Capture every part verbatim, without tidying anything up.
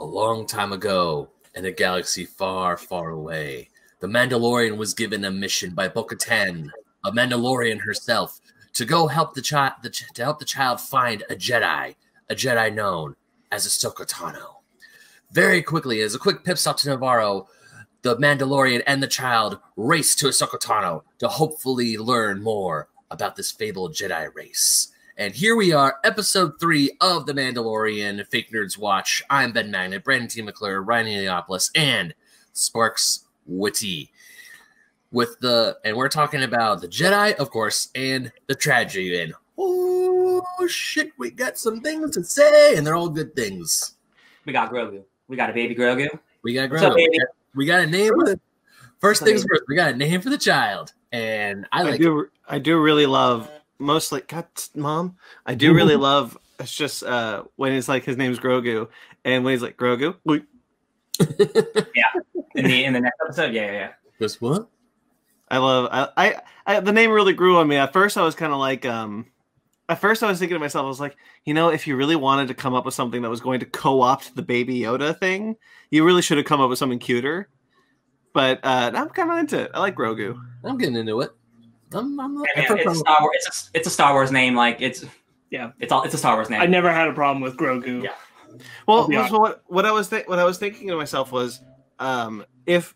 A long time ago, in a galaxy far, far away, the Mandalorian was given a mission by Bo-Katan, a Mandalorian herself, to go help the child, ch to help the child find a Jedi, a Jedi known as Ahsoka Tano. Very quickly, as a quick pip stop to Navarro, the Mandalorian and the child race to Ahsoka Tano to hopefully learn more about this fabled Jedi race. And here we are, episode three of The Mandalorian, Fake Nerds Watch. I'm Ben Magnet, Brandon T. McClure, Ryan Eliopoulos, and Sparks Witty. With the, and we're talking about the Jedi, of course, and the tragedy. And oh shit, we got some things to say, and they're all good things. We got Grogu. We got a baby Grogu. We got Grogu. Up, we, got, we got a name. For the, first What's things first, we got a name for the child, and I like. I do, it. I do really love. Mostly, God, Mom, I do really love, it's just uh, when it's like his name's Grogu, and when he's like, Grogu? Yeah. In the, in the next episode, yeah, yeah, yeah. Guess what? I love, I, I, I, the name really grew on me. At first, I was kind of like, um, at first I was thinking to myself, I was like, you know, if you really wanted to come up with something that was going to co-opt the baby Yoda thing, you really should have come up with something cuter. But uh, I'm kind of into it. I like Grogu. I'm getting into it. I'm, I'm not, yeah, it's, Star Wars, it's, a, it's a Star Wars name. Like it's, yeah, it's all, it's a Star Wars name. I never had a problem with Grogu. Yeah. Well, so what, what I was th what I was thinking to myself was, um, if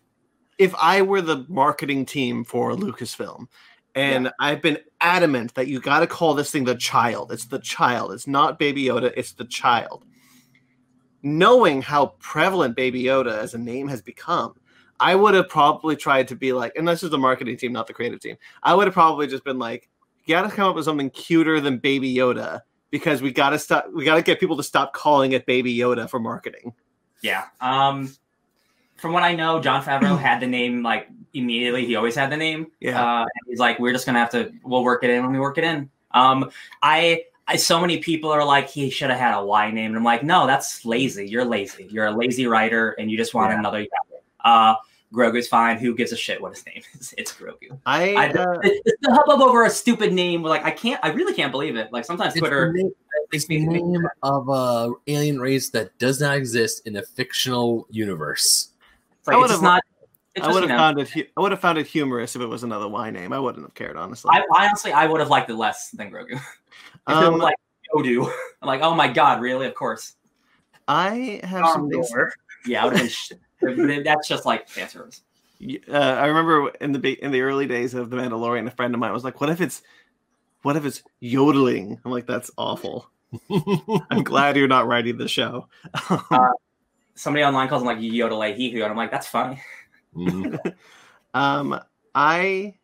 if I were the marketing team for Lucasfilm, and yeah. I've been adamant that you got to call this thing the child. It's the child. It's not Baby Yoda. It's the child. Knowing how prevalent Baby Yoda as a name has become, I would have probably tried to be like, and this is the marketing team, not the creative team. I would have probably just been like, you got to come up with something cuter than Baby Yoda because we got to stop. We got to get people to stop calling it Baby Yoda for marketing. Yeah. Um, from what I know, Jon Favreau had the name like immediately. He always had the name. Yeah. Uh, and he's like, we're just going to have to, we'll work it in when we work it in. Um, I, I, so many people are like, he should have had a Y name. And I'm like, no, that's lazy. You're lazy. You're a lazy writer and you just want yeah. another. Uh, Grogu's fine. Who gives a shit what his name is? It's Grogu. I, I uh, it's the hubbub over a stupid name. Like I can't. I really can't believe it. Like sometimes it's Twitter. The name, it's the name of a alien race that does not exist in a fictional universe. It's like, I would have not. I would have you know, found it. I would have found it humorous if it was another Y name. I wouldn't have cared honestly. I, I honestly, I would have liked it less than Grogu. Um, like Yodu. I'm like, oh my god, really? Of course. I have Darn some. Things. Yeah, I would have been. That's just like fan service. Uh, I remember in the in the early days of The Mandalorian, a friend of mine was like, "What if it's, what if it's yodeling?" I'm like, "That's awful." I'm glad you're not writing the show. uh, somebody online calls him like "yodel a hee hoo," and I'm like, "That's funny." Mm-hmm. um, I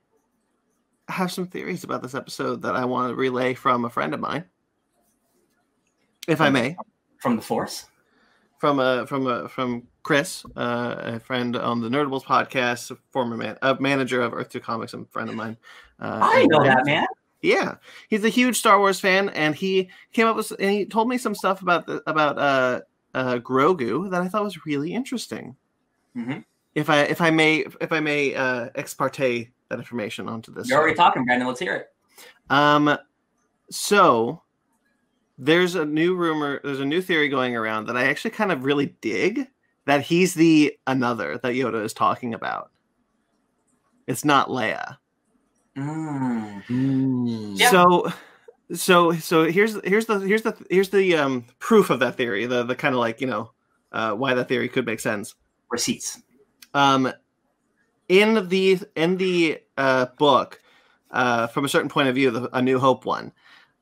have some theories about this episode that I want to relay from a friend of mine, if from, I may, from the Force. From a from a from Chris, uh, a friend on the Nerdables podcast, a former man, a manager of Earth Two Comics, and a friend of mine. Uh, I know that man. Yeah, he's a huge Star Wars fan, and he came up with and he told me some stuff about the, about uh, uh, Grogu that I thought was really interesting. Mm-hmm. If I if I may if I may uh, ex parte that information onto this. You're already talking, Brandon. Let's hear it. Um, so. There's a new rumor, there's a new theory going around that I actually kind of really dig, that he's the another that Yoda is talking about. It's not Leia. Mm. Mm. Yeah. So so so here's here's the here's the here's the um proof of that theory, the the kind of like, you know, uh why that theory could make sense. Receipts. Um in the in the uh book, uh from a certain point of view, the A New Hope one.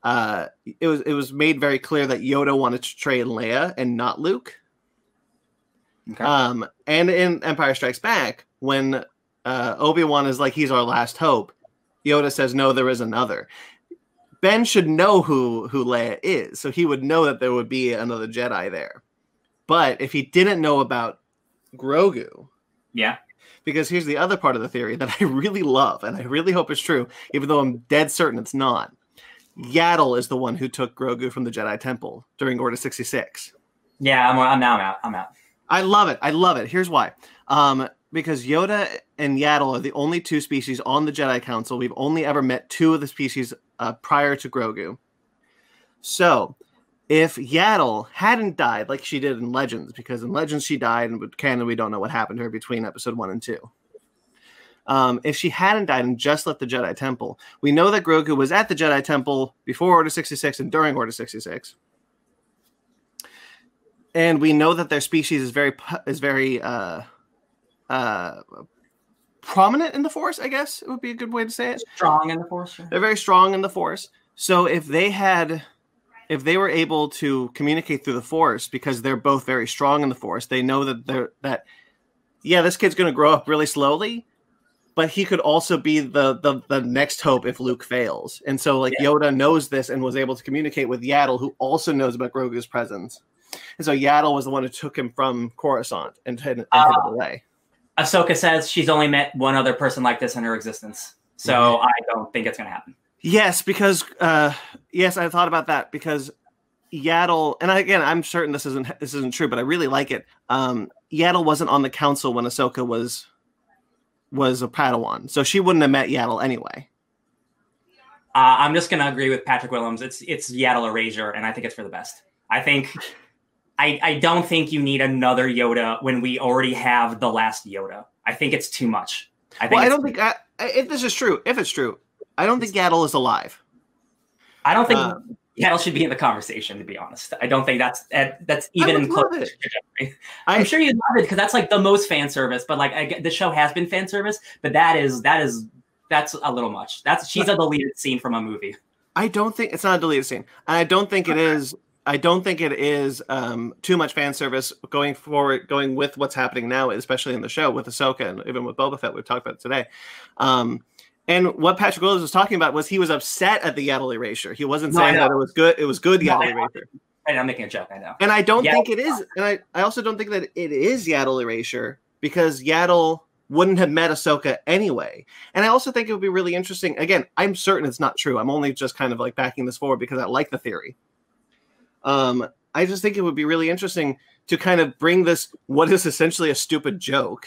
Uh, it was it was made very clear that Yoda wanted to train Leia and not Luke. Okay. Um, and in Empire Strikes Back, when uh, Obi-Wan is like, "He's our last hope," Yoda says, "No, there is another." Ben should know who who Leia is, so he would know that there would be another Jedi there. But if he didn't know about Grogu, yeah. Because here's the other part of the theory that I really love, and I really hope it's true, even though I'm dead certain it's not. Yaddle is the one who took Grogu from the Jedi Temple during Order sixty-six. Yeah, I'm, I'm now I'm out. I'm out. I love it. I love it. Here's why. Um, because Yoda and Yaddle are the only two species on the Jedi Council. We've only ever met two of the species uh, prior to Grogu. So if Yaddle hadn't died like she did in Legends, because in Legends she died, and with canon we don't know what happened to her between episode one and two. Um, if she hadn't died and just left the Jedi Temple, we know that Grogu was at the Jedi Temple before Order sixty-six and during Order sixty-six. And we know that their species is very is very uh, uh, prominent in the Force, I guess it would be a good way to say it. Strong in the Force. Yeah. They're very strong in the Force. So if they had, if they were able to communicate through the Force, because they're both very strong in the Force, they know that they're that. Yeah, this kid's going to grow up really slowly, but he could also be the the, the next hope if Luke fails. And so, like, yeah. Yoda knows this and was able to communicate with Yaddle, who also knows about Grogu's presence. And so Yaddle was the one who took him from Coruscant and hid him away. Ahsoka says she's only met one other person like this in her existence. So mm-hmm. I don't think it's going to happen. Yes, because, uh, yes, I thought about that because Yaddle, and again, I'm certain this isn't this isn't true, but I really like it. Um, Yaddle wasn't on the council when Ahsoka was, was a Padawan. So she wouldn't have met Yaddle anyway. Uh, I'm just going to agree with Patrick Willems. It's, it's Yaddle erasure, and I think it's for the best. I think... I, I don't think you need another Yoda when we already have the last Yoda. I think it's too much. I think well, I don't think I, if this is true, if it's true, I don't think Yaddle is alive. I don't think uh, Yaddle should be in the conversation, to be honest. I don't think that's that's even in close. I'm I, sure you love it because that's like the most fan service. But like I, the show has been fan service, but that is that is that's a little much. That's she's a deleted scene from a movie. I don't think it's not a deleted scene, and I don't think it is. I don't think it is um, too much fan service going forward, going with what's happening now, especially in the show with Ahsoka and even with Boba Fett. We've talked about it today. Um, and what Patrick Williams was talking about was he was upset at the Yaddle erasure. He wasn't no, saying that it was good. It was good Yaddle no, erasure. And I'm making a joke. I know. And I don't Yaddle. think it is. And I, I also don't think that it is Yaddle erasure because Yaddle wouldn't have met Ahsoka anyway. And I also think it would be really interesting. Again, I'm certain it's not true. I'm only just kind of like backing this forward because I like the theory. Um, I just think it would be really interesting to kind of bring this, what is essentially a stupid joke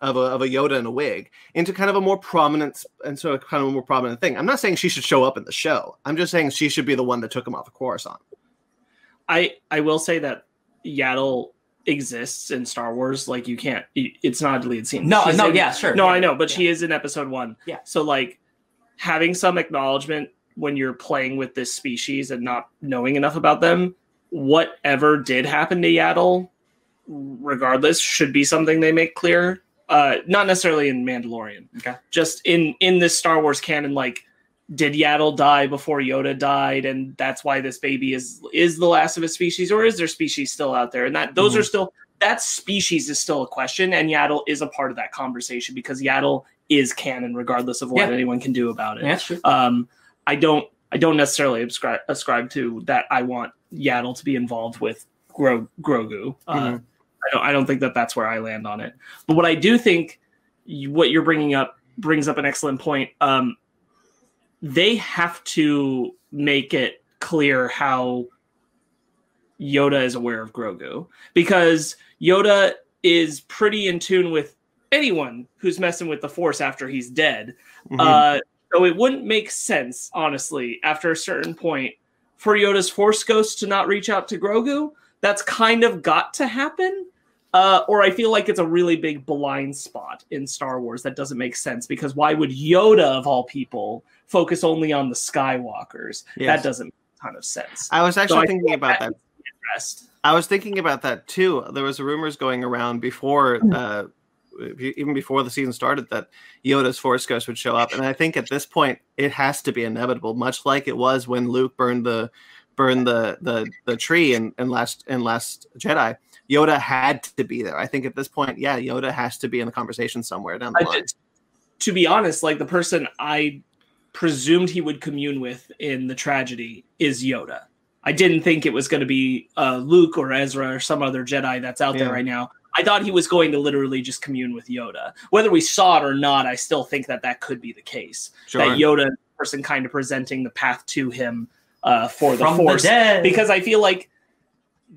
of a, of a Yoda in a wig, into kind of a more prominent and so kind of a more prominent thing. I'm not saying she should show up in the show. I'm just saying she should be the one that took him off of Coruscant. I I will say that Yaddle exists in Star Wars. Like you can't, it's not a deleted scene. No, She's no, in, yeah, sure. No, yeah, I know, but yeah. she is in Episode One. Yeah. So like having some acknowledgement when you're playing with this species and not knowing enough about them, whatever did happen to Yaddle, regardless, should be something they make clear. Uh, not necessarily in Mandalorian. Okay. Just in, in this Star Wars canon, like, did Yaddle die before Yoda died, and that's why this baby is is the last of his species, or is their species still out there? And that those mm-hmm. are still... That species is still a question, and Yaddle is a part of that conversation, because Yaddle is canon, regardless of what yeah. anyone can do about it. Yeah, that's true. Um, I don't I don't necessarily ascribe, ascribe to that. I want Yaddle to be involved with Gro, Grogu. Uh, mm-hmm. I, don't, I don't think that that's where I land on it. But what I do think you, what you're bringing up brings up an excellent point. Um, they have to make it clear how Yoda is aware of Grogu, because Yoda is pretty in tune with anyone who's messing with the Force after he's dead. Mm-hmm. Uh So it wouldn't make sense, honestly, after a certain point, for Yoda's Force Ghost to not reach out to Grogu. That's kind of got to happen. Uh, or I feel like it's a really big blind spot in Star Wars that doesn't make sense, because why would Yoda, of all people, focus only on the Skywalkers? Yes. That doesn't make a ton of sense. I was actually so thinking I about that. that. I was thinking about that, too. There was rumors going around before... Uh, even before the season started, that Yoda's Force Ghost would show up. And I think at this point, it has to be inevitable, much like it was when Luke burned the burned the the, the tree in, in, last, in Last Jedi. Yoda had to be there. I think at this point, yeah, Yoda has to be in the conversation somewhere down the line. Did, to be honest, like the person I presumed he would commune with in the tragedy is Yoda. I didn't think it was going to be uh, Luke or Ezra or some other Jedi that's out yeah. there right now. I thought he was going to literally just commune with Yoda. Whether we saw it or not, I still think that that could be the case. Sure. That Yoda person kind of presenting the path to him uh, for the From Force. The dead. Because I feel like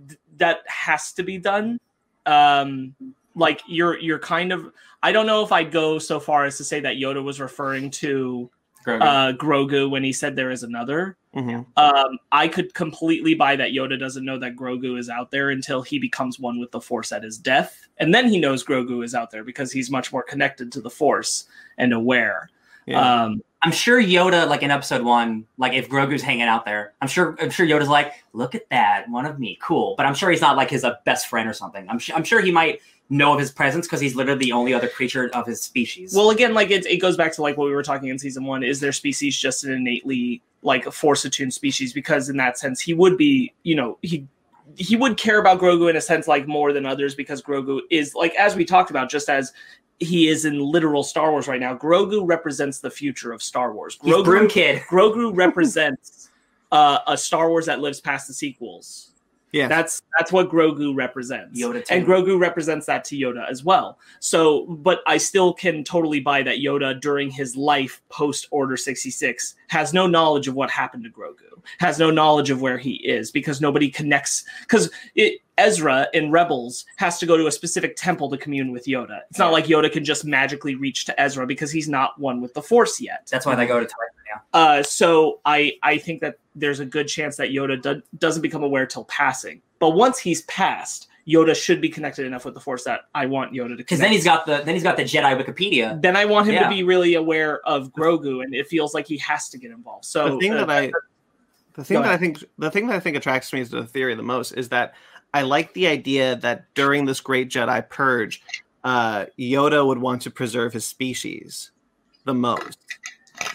th- that has to be done. Um, like you're you're kind of, I don't know if I'd go so far as to say that Yoda was referring to Grogu, uh, Grogu when he said there is another. Mm-hmm. um, I could completely buy that Yoda doesn't know that Grogu is out there until he becomes one with the Force at his death. And then he knows Grogu is out there because he's much more connected to the Force and aware. Yeah. Um, I'm sure Yoda, like in episode one, like if Grogu's hanging out there, I'm sure I'm sure Yoda's like, look at that, one of me, cool. But I'm sure he's not like his uh, best friend or something. I'm, I'm sure he might know of his presence because he's literally the only other creature of his species. Well, again, like it, it goes back to like what we were talking in season one. Is their species just an innately like a Force-attuned species? Because in that sense, he would be, you know, he he would care about Grogu in a sense like more than others because Grogu is like, as we talked about, just as he is in literal Star Wars right now. Grogu represents the future of Star Wars. Grogu, he's broom kid. Grogu represents uh, a Star Wars that lives past the sequels. Yeah, that's that's what Grogu represents. Yoda too. And Grogu represents that to Yoda as well. So, but I still can totally buy that Yoda during his life post Order sixty-six has no knowledge of what happened to Grogu, has no knowledge of where he is because nobody connects. Because it. Ezra in Rebels has to go to a specific temple to commune with Yoda. It's not like Yoda can just magically reach to Ezra because he's not one with the Force yet. That's why they go to Typhon. Yeah. Uh, so I, I think that there's a good chance that Yoda do- doesn't become aware till passing. But once he's passed, Yoda should be connected enough with the Force that I want Yoda to. Because then he's got the then he's got the Jedi Wikipedia. Then I want him yeah. to be really aware of Grogu, and it feels like he has to get involved. So the thing uh, that I the thing that ahead. I think the thing that I think attracts me to the theory the most is that I like the idea that during this great Jedi purge, uh, Yoda would want to preserve his species the most.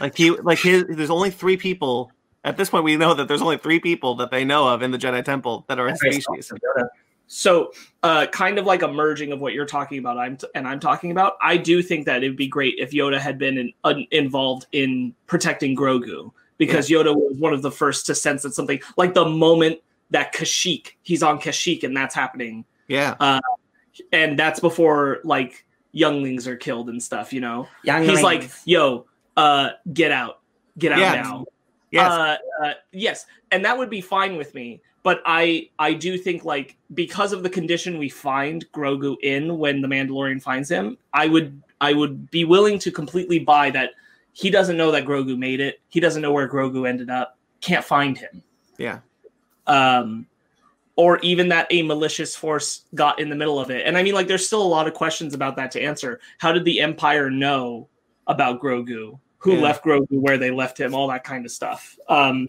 Like he, like his, there's only three people at this point. We know that there's only three people that they know of in the Jedi Temple that are his species. So, uh, kind of like a merging of what you're talking about, I'm t- and I'm talking about. I do think that it'd be great if Yoda had been in, un- involved in protecting Grogu because yeah. Yoda was one of the first to sense that something like the moment. That Kashyyyk, he's on Kashyyyk, and that's happening. Yeah, uh, and that's before like younglings are killed and stuff. You know, younglings. He's like, "Yo, uh, get out, get out yes. now." Yes, uh, uh, yes, and that would be fine with me. But I, I do think like because of the condition we find Grogu in when the Mandalorian finds him, I would, I would be willing to completely buy that he doesn't know that Grogu made it. He doesn't know where Grogu ended up. Can't find him. Yeah. Um, or even that a malicious force got in the middle of it. And I mean, like, there's still a lot of questions about that to answer. How did the Empire know about Grogu? Who yeah. left Grogu? Where they left him? All that kind of stuff. Um,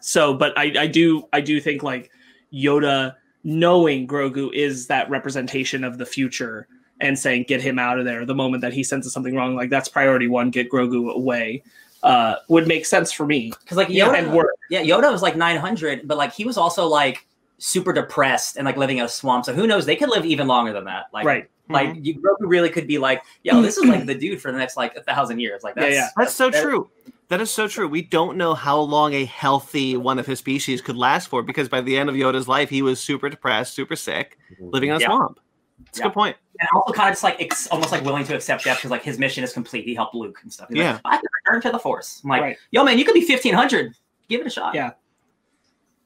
so, but I, I do, I do think like Yoda knowing Grogu is that representation of the future and saying, get him out of there. The moment that he senses something wrong, like that's priority one, get Grogu away. Uh, would make sense for me because like Yoda, and work. yeah, Yoda was like nine hundred, but like he was also like super depressed and like living in a swamp. So who knows? They could live even longer than that. Like, right? Like mm-hmm. you really could be like, yo, this is like the dude for the next like a thousand years. Like, that's, yeah, yeah. that's, that's so that's, true. That is so true. We don't know how long a healthy one of his species could last for because by the end of Yoda's life, he was super depressed, super sick, living in a yeah. swamp. That's yeah. a good point. And also kind of just like ex- almost like willing to accept death because like his mission is complete. He helped Luke and stuff. He's yeah. like, I can return to the Force. I'm like, right. yo, man, you could be fifteen hundred. Give it a shot. Yeah.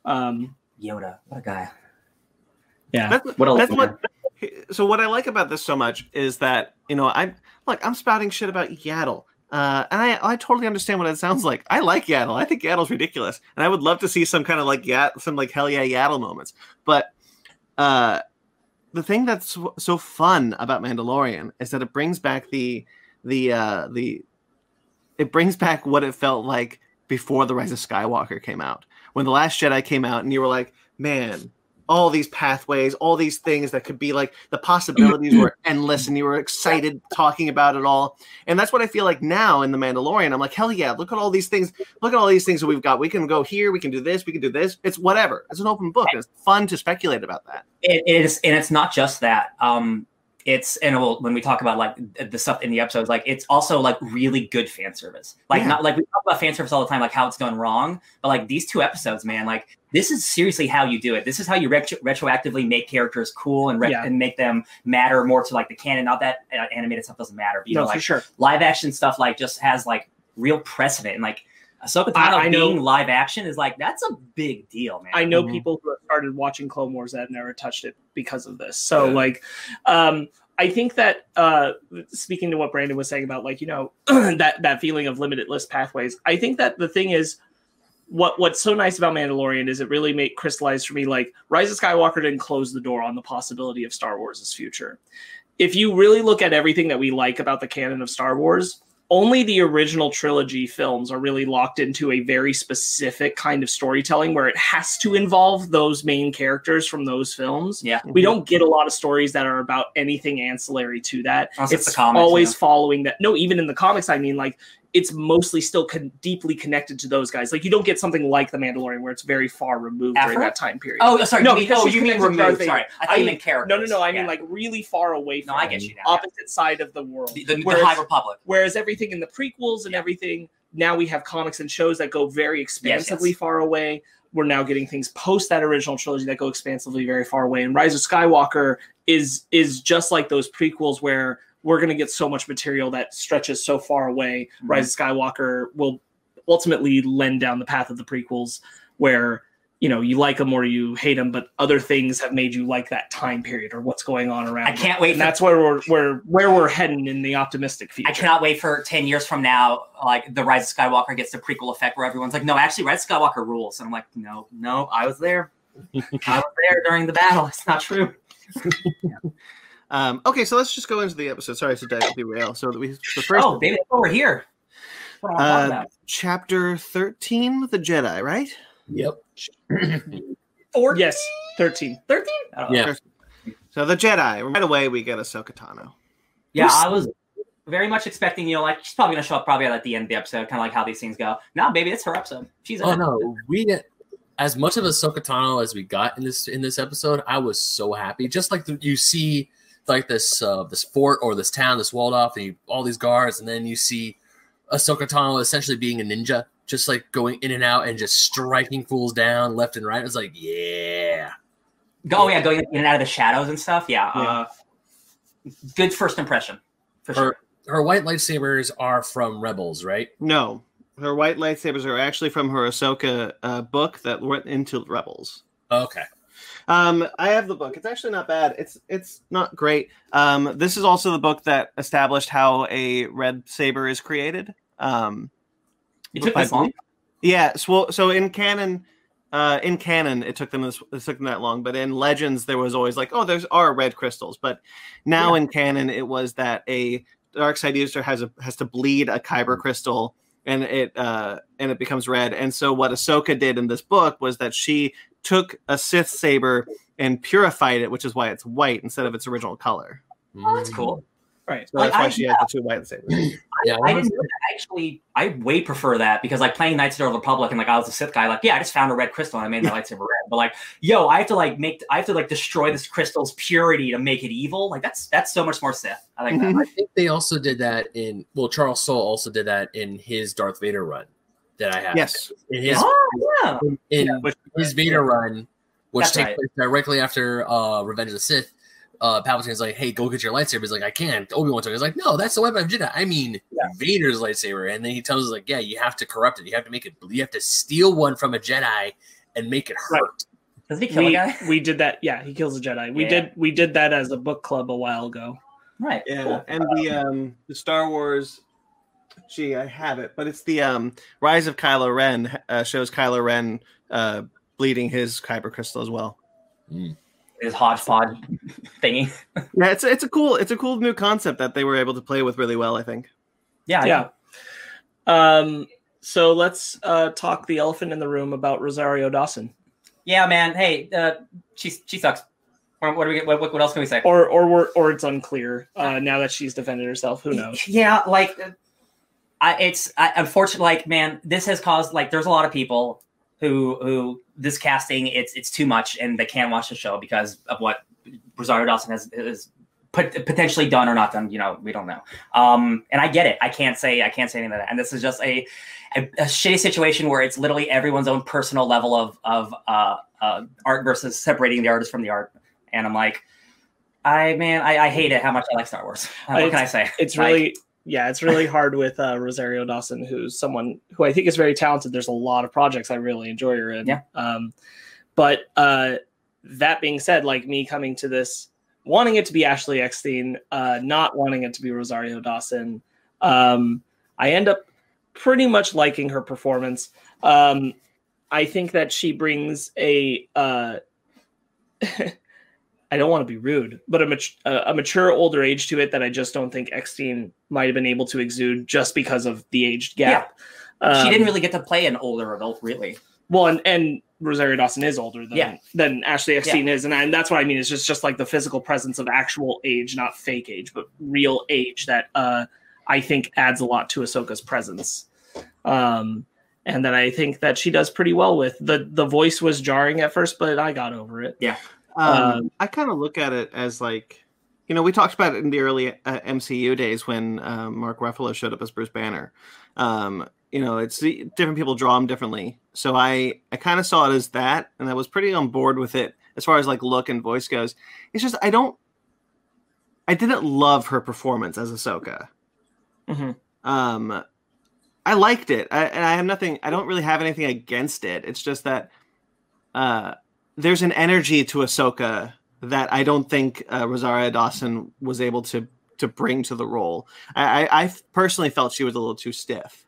Um, Yoda, what a guy. Yeah. That's, what that's what, so what I like about this so much is that, you know, I'm like, I'm spouting shit about Yaddle. Uh, and I, I totally understand what it sounds like. I like Yaddle. I think Yaddle's ridiculous. And I would love to see some kind of like, yeah, some like hell yeah Yaddle moments. But, uh, the thing that's so fun about Mandalorian is that it brings back the the uh, the it brings back what it felt like before The Rise of Skywalker came out. When The Last Jedi came out and you were like, man, all these pathways, all these things that could be like the possibilities were endless and you were excited talking about it all. And that's what I feel like now in The Mandalorian. I'm like, hell yeah, look at all these things. Look at all these things that we've got. We can go here. We can do this. We can do this. It's whatever. It's an open book. It's fun to speculate about that. It is. And it's not just that. Um, it's, and we'll, when we talk about like the stuff in the episodes, like it's also like really good fan service. Like yeah. not like we talk about fan service all the time, like how it's done wrong, but like these two episodes, man, like this is seriously how you do it. This is how you retro- retroactively make characters cool and, re- yeah. and make them matter more to like the canon. Not that uh, animated stuff doesn't matter, but you no, know, like sure. live action stuff, like just has like real precedent and like, Ahsoka Tano being live action is like, that's a big deal, man. I know mm-hmm. people who have started watching Clone Wars that have never touched it because of this. So yeah. like, um, I think that uh, speaking to what Brandon was saying about like, you know, that, that feeling of limited list pathways, I think that the thing is, What what's so nice about Mandalorian is it really made crystallized for me, like, Rise of Skywalker didn't close the door on the possibility of Star Wars' future. If you really look at everything that we like about the canon of Star Wars, only the original trilogy films are really locked into a very specific kind of storytelling where it has to involve those main characters from those films. Yeah. We don't get a lot of stories that are about anything ancillary to that. Also, it's the comics, always yeah. following that. No, even in the comics, I mean, like, it's mostly still con- deeply connected to those guys. Like, you don't get something like The Mandalorian where it's very far removed Effort? during that time period. Oh, sorry. No, because oh, you mean removed. Sorry. I, I mean in characters. No, no, no. I yeah. mean, like, really far away from no, I get you now, opposite yeah. side of the world. The, the, whereas, the High Republic. Whereas everything in the prequels and yeah. everything, now we have comics and shows that go very expansively yes, yes. far away. We're now getting things post that original trilogy that go expansively very far away. And Rise of Skywalker is is just like those prequels where we're going to get so much material that stretches so far away. Mm-hmm. Rise of Skywalker will ultimately lend down the path of the prequels where, you know, you like them or you hate them, but other things have made you like that time period or what's going on around. I can't it. wait. And for- that's where we're, we're, where we're heading in the optimistic future. I cannot wait for ten years from now, like, the Rise of Skywalker gets the prequel effect where everyone's like, no, actually Rise of Skywalker rules. And I'm like, no, no, I was there. I was there during the battle. It's not true. yeah. Um, okay, so let's just go into the episode. Sorry to derail. So we the first. Oh, baby, over here. What am I talking about? Chapter thirteen, the Jedi, right? Yep. Four. Yes, thirteen. Thirteen. Yeah. So the Jedi. Right away, we get Ahsoka Tano. Yeah, I was very much expecting, you know, like, she's probably gonna show up probably at the end of the episode, kind of like how these things go. No, baby, it's her episode. She's. Oh no, we get. As much of Ahsoka Tano as we got in this in this episode, I was so happy. Just like the, you see. Like this, uh, this fort or this town, this walled off, and you, all these guards, and then you see Ahsoka Tano essentially being a ninja, just like going in and out and just striking fools down left and right. It's like, yeah, oh yeah, going in and out of the shadows and stuff. Yeah, yeah. Uh, good first impression. For her, sure. her white lightsabers are from Rebels, right? No, her white lightsabers are actually from her Ahsoka uh, book that went into Rebels. Okay. Um, I have the book. It's actually not bad. It's it's not great. Um, this is also the book that established how a red saber is created. Um, it took this long? Yeah. So, so in canon, uh, in canon, it took them this, it took them that long. But in Legends, there was always like, oh, there's are red crystals. But now yeah. in canon, it was that a Darkseid user has a has to bleed a kyber crystal, and it uh, and it becomes red. And so what Ahsoka did in this book was that she took a Sith saber and purified it, which is why it's white instead of its original color. Oh, that's cool. Right. So like, that's why I, she yeah. has the two white sabers. I, yeah, I, I didn't know that. Actually, I way prefer that because, like, playing Knights of the Republic and, like, I was a Sith guy. Like, yeah, I just found a red crystal and I made my lightsaber red. But, like, yo, I have to, like, make, I have to, like, destroy this crystal's purity to make it evil. Like, that's that's so much more Sith. I like mm-hmm. that. I think they also did that in, well, Charles Soule also did that in his Darth Vader run. That I have yes in his oh, yeah. in, in yeah, which, his Vader run, which takes right. place directly after uh, Revenge of the Sith. Uh, Palpatine's like, "Hey, go get your lightsaber." He's like, "I can't." Obi-Wan took it. He's like, "No, that's the weapon of Jedi. I mean, yeah. Vader's lightsaber." And then he tells us, "Like, yeah, you have to corrupt it. You have to make it. You have to steal one from a Jedi and make it hurt." Right. Doesn't he kill we, a guy? We did that. Yeah, he kills a Jedi. We yeah. did. We did that as a book club a while ago. Right. Yeah, cool. And the um, the Star Wars. Gee, I have it, but it's the um, Rise of Kylo Ren uh, shows Kylo Ren uh, bleeding his kyber crystal as well. Mm. His hodgepodge thingy. Yeah, it's it's a cool it's a cool new concept that they were able to play with really well, I think. Yeah, I yeah. Um, so let's uh, talk the elephant in the room about Rosario Dawson. Yeah, man. Hey, uh, she she sucks. What do we get? What, what else can we say? Or or we're, or it's unclear uh, now that she's defended herself. Who knows? Yeah, like. I, it's I, unfortunately, like, man, this has caused, like, there's a lot of people who who this casting it's it's too much and they can't watch the show because of what Rosario Dawson has is put, potentially done or not done. You know, we don't know. Um, and I get it. I can't say I can't say anything like that. And this is just a, a a shitty situation where it's literally everyone's own personal level of of uh, uh, art versus separating the artist from the art. And I'm like, I man, I, I hate it how much I like Star Wars. Uh, what can I say? It's like, really. yeah, it's really hard with uh, Rosario Dawson, who's someone who I think is very talented. There's a lot of projects I really enjoy her in. Yeah. Um, but uh, that being said, like me coming to this, wanting it to be Ashley Eckstein, uh, not wanting it to be Rosario Dawson, um, I end up pretty much liking her performance. Um, I think that she brings a... Uh, I don't want to be rude, but a, mat- a mature older age to it that I just don't think Eckstein might have been able to exude just because of the age gap. Yeah. Um, she didn't really get to play an older adult, really. Well, and, and Rosario Dawson is older than, yeah. than Ashley Eckstein yeah. is. And, I, and that's what I mean. It's just, just like the physical presence of actual age, not fake age, but real age that uh, I think adds a lot to Ahsoka's presence. Um, and that I think that she does pretty well with. The, the voice was jarring at first, but I got over it. Yeah. Um, um, I kind of look at it as like, you know, we talked about it in the early uh, M C U days when uh, Mark Ruffalo showed up as Bruce Banner. Um, you know, it's different people draw him differently. So I, I kind of saw it as that, and I was pretty on board with it as far as like look and voice goes. It's just I don't, I didn't love her performance as Ahsoka. Mm-hmm. Um, I liked it, I, and I have nothing. I don't really have anything against it. It's just that. Uh, There's an energy to Ahsoka that I don't think uh, Rosario Dawson was able to to bring to the role. I, I, I personally felt she was a little too stiff.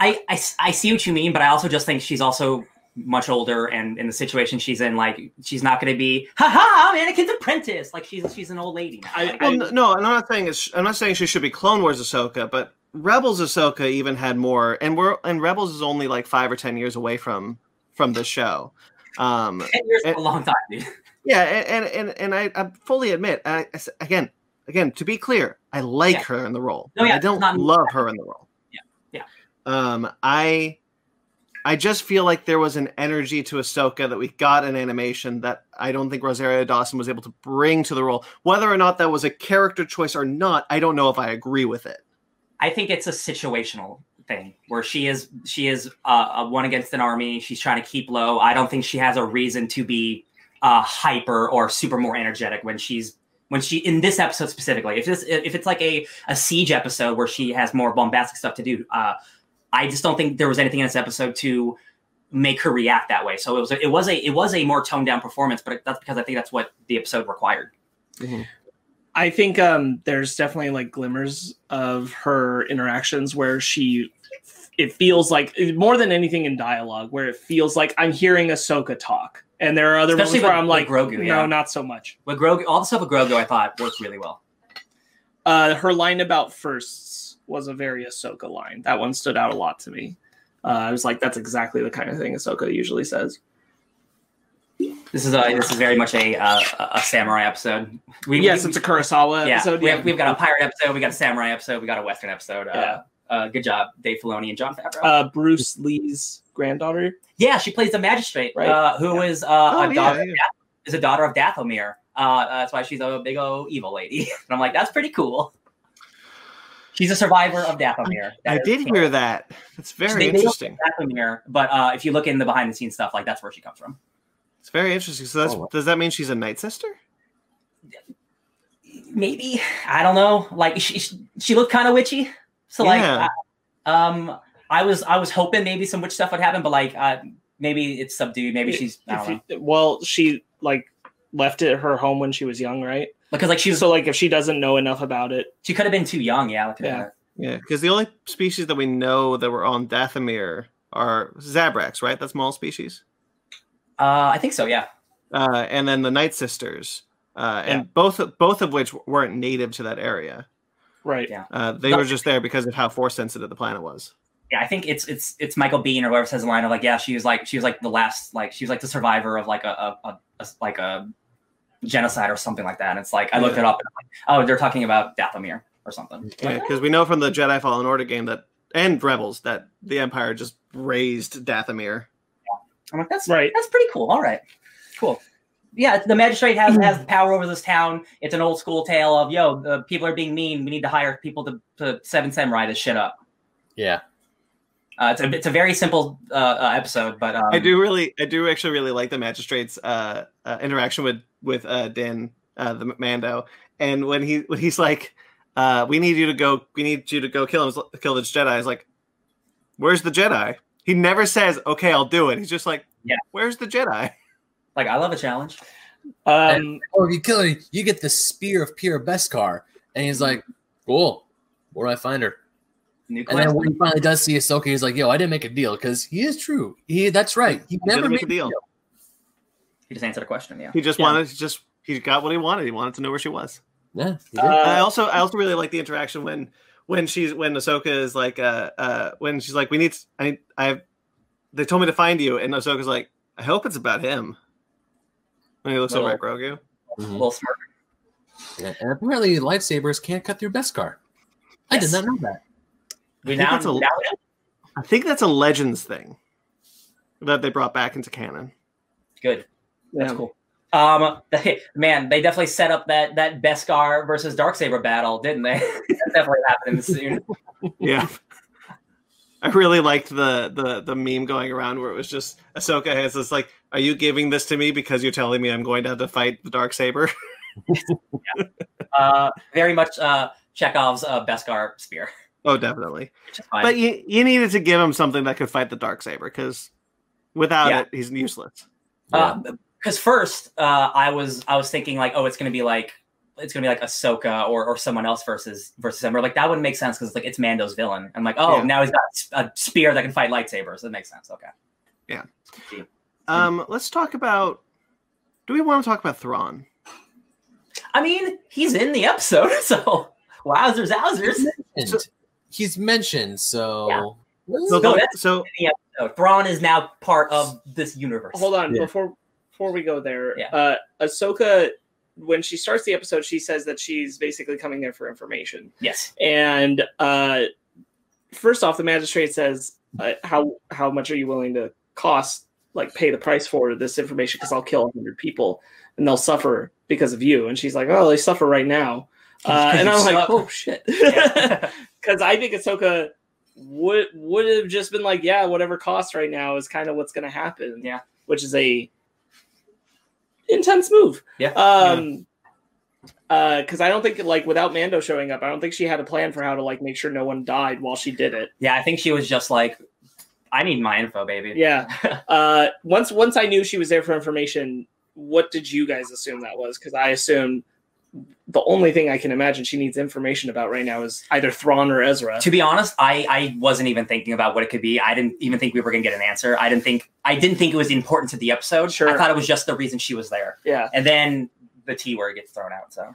I, I, I see what you mean, but I also just think she's also much older, and in the situation she's in, like she's not going to be, ha ha, I'm Anakin's apprentice. Like she's she's an old lady. I, like, well, I, no, I'm not saying it's, I'm not saying she should be Clone Wars Ahsoka, but Rebels Ahsoka even had more, and we're and Rebels is only like five or ten years away from from the show. Um, ten years and, a long time, dude. Yeah, and and and I, I fully admit, I, I, again, again to be clear, I like yeah. her in the role. No, yeah, I don't love her in the role. Yeah, yeah. Um, I, I just feel like there was an energy to Ahsoka that we got in animation that I don't think Rosario Dawson was able to bring to the role. Whether or not that was a character choice or not, I don't know if I agree with it. I think it's a situational thing where she is she is uh, one against an army. She's trying to keep low. I don't think she has a reason to be uh, hyper or super more energetic when she's when she in this episode specifically. If this if it's like a a siege episode where she has more bombastic stuff to do, uh, I just don't think there was anything in this episode to make her react that way. So it was a, it was a it was a more toned down performance, but that's because I think that's what the episode required. Mm-hmm. I think um, there's definitely like glimmers of her interactions where she, it feels like more than anything in dialogue where it feels like I'm hearing Ahsoka talk, and there are other especially moments with, where I'm like Grogu, no, yeah. not so much. With Grogu, all the stuff with Grogu, I thought worked really well. Uh, her line about firsts was a very Ahsoka line. That one stood out a lot to me. Uh, I was like, that's exactly the kind of thing Ahsoka usually says. This is a this is very much a uh, a samurai episode. We, yes, we, it's a Kurosawa yeah, episode. We have, we've got a pirate episode, we got a samurai episode, we got a western episode. Uh, yeah. uh, good job, Dave Filoni and Jon Favreau. Uh, Bruce Lee's granddaughter. Yeah, she plays the magistrate, right? Uh, who yeah. is uh, oh, a daughter yeah, yeah. is a daughter of Dathomir. Uh, that's why she's a big old evil lady. And I'm like, that's pretty cool. She's a survivor of Dathomir. I, I did hear cool. that. That's very so they, interesting. They Dathomir, but uh, if you look in the behind the scenes stuff, like that's where she comes from. It's very interesting. So that's, oh, wow. does that mean she's a Night Sister? Maybe. I don't know. Like she, she looked kind of witchy. So yeah. like, I, um, I was, I was hoping maybe some witch stuff would happen, but like, uh, maybe it's subdued. Maybe she's. I don't you, know. Well, she like left it at her home when she was young, right? Because like she was, so like if she doesn't know enough about it, she could have been too young. Yeah. Like, yeah. Yeah. Because the only species that we know that were on Dathomir are Zabraks, right? That's mole species. Uh, I think so, yeah. Uh, and then the Night Sisters, uh, yeah. and both both of which weren't native to that area, right? Yeah, uh, they no. were just there because of how force sensitive the planet was. Yeah, I think it's it's it's Michael Biehn or whoever says the line of like, yeah, she was like she was like the last like she was like the survivor of like a, a, a, a like a genocide or something like that. And it's like I looked yeah. it up, and I'm like, oh, they're talking about Dathomir or something. Yeah, because we know from the Jedi Fallen Order game that and Rebels that the Empire just raised Dathomir. I'm like, that's right. That's pretty cool. All right, cool. Yeah, the magistrate has has power over this town. It's an old school tale of yo, the people are being mean. We need to hire people to, to Seven Samurai this shit up. Yeah, uh, it's a it's a very simple uh, uh, episode, but um, I do really I do actually really like the magistrate's uh, uh, interaction with with uh, Din uh, the Mando, and when he when he's like, uh, we need you to go. We need you to go kill him. Kill this Jedi. He's like, where's the Jedi? He never says, okay, I'll do it. He's just like, yeah, where's the Jedi? Like, I love a challenge. Um, or if you kill him, you get the spear of pure Beskar, and he's like, cool. Where do I find her? And then when he finally does see Ahsoka, he's like, yo, I didn't make a deal, because he is true. He that's right. He never didn't make made a deal. deal. He just answered a question. Yeah. He just yeah. wanted. Just he got what he wanted. He wanted to know where she was. Yeah. Uh, I also I also really like the interaction when when she's when Ahsoka is like uh uh when she's like we need I I they told me to find you, and Ahsoka's like, I hope it's about him. And he looks little, over at Grogu. Mm-hmm. A little smirk. Yeah, and apparently lightsabers can't cut through Beskar. Yes. I did not know that. We now, a, now I think that's a Legends thing that they brought back into canon. Good. That's yeah. cool. Um, they, man, they definitely set up that that Beskar versus Darksaber battle, didn't they? That definitely happened soon. Yeah. I really liked the, the the meme going around where it was just Ahsoka has this like, are you giving this to me because you're telling me I'm going to have to fight the Darksaber? Yeah. Uh, very much uh, Chekhov's uh, Beskar spear. Oh, definitely. But you, you needed to give him something that could fight the Darksaber, because without yeah. it, he's useless. Because yeah. uh, first, uh, I was I was thinking like, oh, it's gonna be like it's gonna be like Ahsoka or or someone else versus versus him. Or like that wouldn't make sense because like it's Mando's villain. I'm like, oh, yeah. now he's got a spear that can fight lightsabers. That makes sense. Okay. Yeah. Um. Let's talk about. Do we want to talk about Thrawn? I mean, he's in the episode, so wowzers, wowzers. He's mentioned, so yeah. so, so, so yeah, no, Thrawn is now part of this universe. Hold on, yeah. before before we go there, yeah. uh, Ahsoka, when she starts the episode, she says that she's basically coming there for information. Yes, and uh, first off, the magistrate says, uh, "How how much are you willing to cost, like pay the price for this information? Because I'll kill a hundred people and they'll suffer because of you." And she's like, "Oh, they suffer right now." Uh, and I'm like, oh shit, because I think Ahsoka would would have just been like, yeah, whatever costs right now is kind of what's going to happen. Yeah, which is a intense move. Yeah, um, because yeah. uh, I don't think like without Mando showing up, I don't think she had a plan for how to like make sure no one died while she did it. Yeah, I think she was just like, I need my info, baby. Yeah. uh, once once I knew she was there for information, what did you guys assume that was? Because I assumed. The only thing I can imagine she needs information about right now is either Thrawn or Ezra. To be honest, I, I wasn't even thinking about what it could be. I didn't even think we were going to get an answer. I didn't think I didn't think it was important to the episode. Sure. I thought it was just the reason she was there. Yeah. And then the T word gets thrown out. So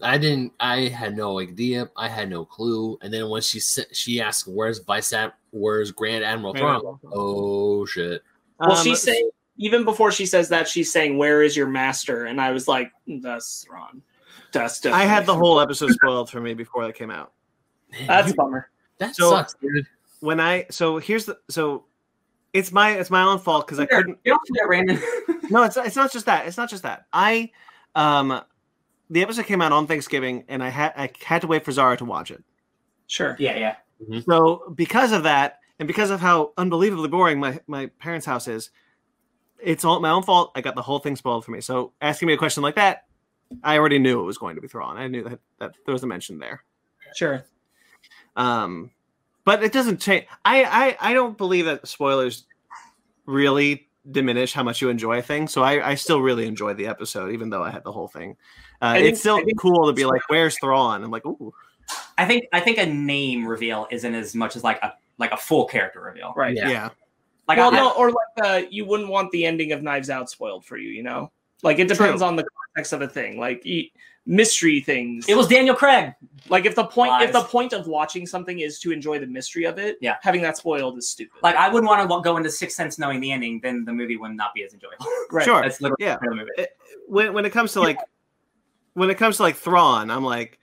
I didn't. I had no idea. I had no clue. And then when she she asked, "Where's Vice? Where's Grand Admiral Thrawn?" Oh shit. Well, um, she's saying even before she says that, she's saying, "Where is your master?" And I was like, "That's Thrawn." I had the whole episode spoiled for me before it came out. Man, that's a bummer. That so sucks, dude. When I so here's the so it's my it's my own fault because I couldn't. You don't do that, Brandon. No, it's it's not just that. It's not just that. I um the episode came out on Thanksgiving, and I had I had to wait for Zara to watch it. Sure. Yeah, yeah. Mm-hmm. So because of that, and because of how unbelievably boring my my parents' house is, it's all my own fault. I got the whole thing spoiled for me. So asking me a question like that. I already knew it was going to be Thrawn. I knew that, that there was a mention there. Sure. Um, but it doesn't change. I, I, I don't believe that spoilers really diminish how much you enjoy a thing. So I, I still really enjoyed the episode, even though I had the whole thing. Uh, think, it's still cool to be like, where's Thrawn? I'm like, ooh. I think I think a name reveal isn't as much as like a like a full character reveal. Right. Yeah. yeah. Like well, I, no, or like uh, you wouldn't want the ending of Knives Out spoiled for you, you know? Like, it depends True. on the context of a thing. Like, e- mystery things. It was Daniel Craig. Like, if the point Lies. if the point of watching something is to enjoy the mystery of it, yeah. having that spoiled is stupid. Like, I wouldn't want to go into Sixth Sense knowing the ending, then the movie would not be as enjoyable. Right. Sure. That's literally yeah. the movie. It, when, when it comes to, like, when it comes to, like, Thrawn, I'm like,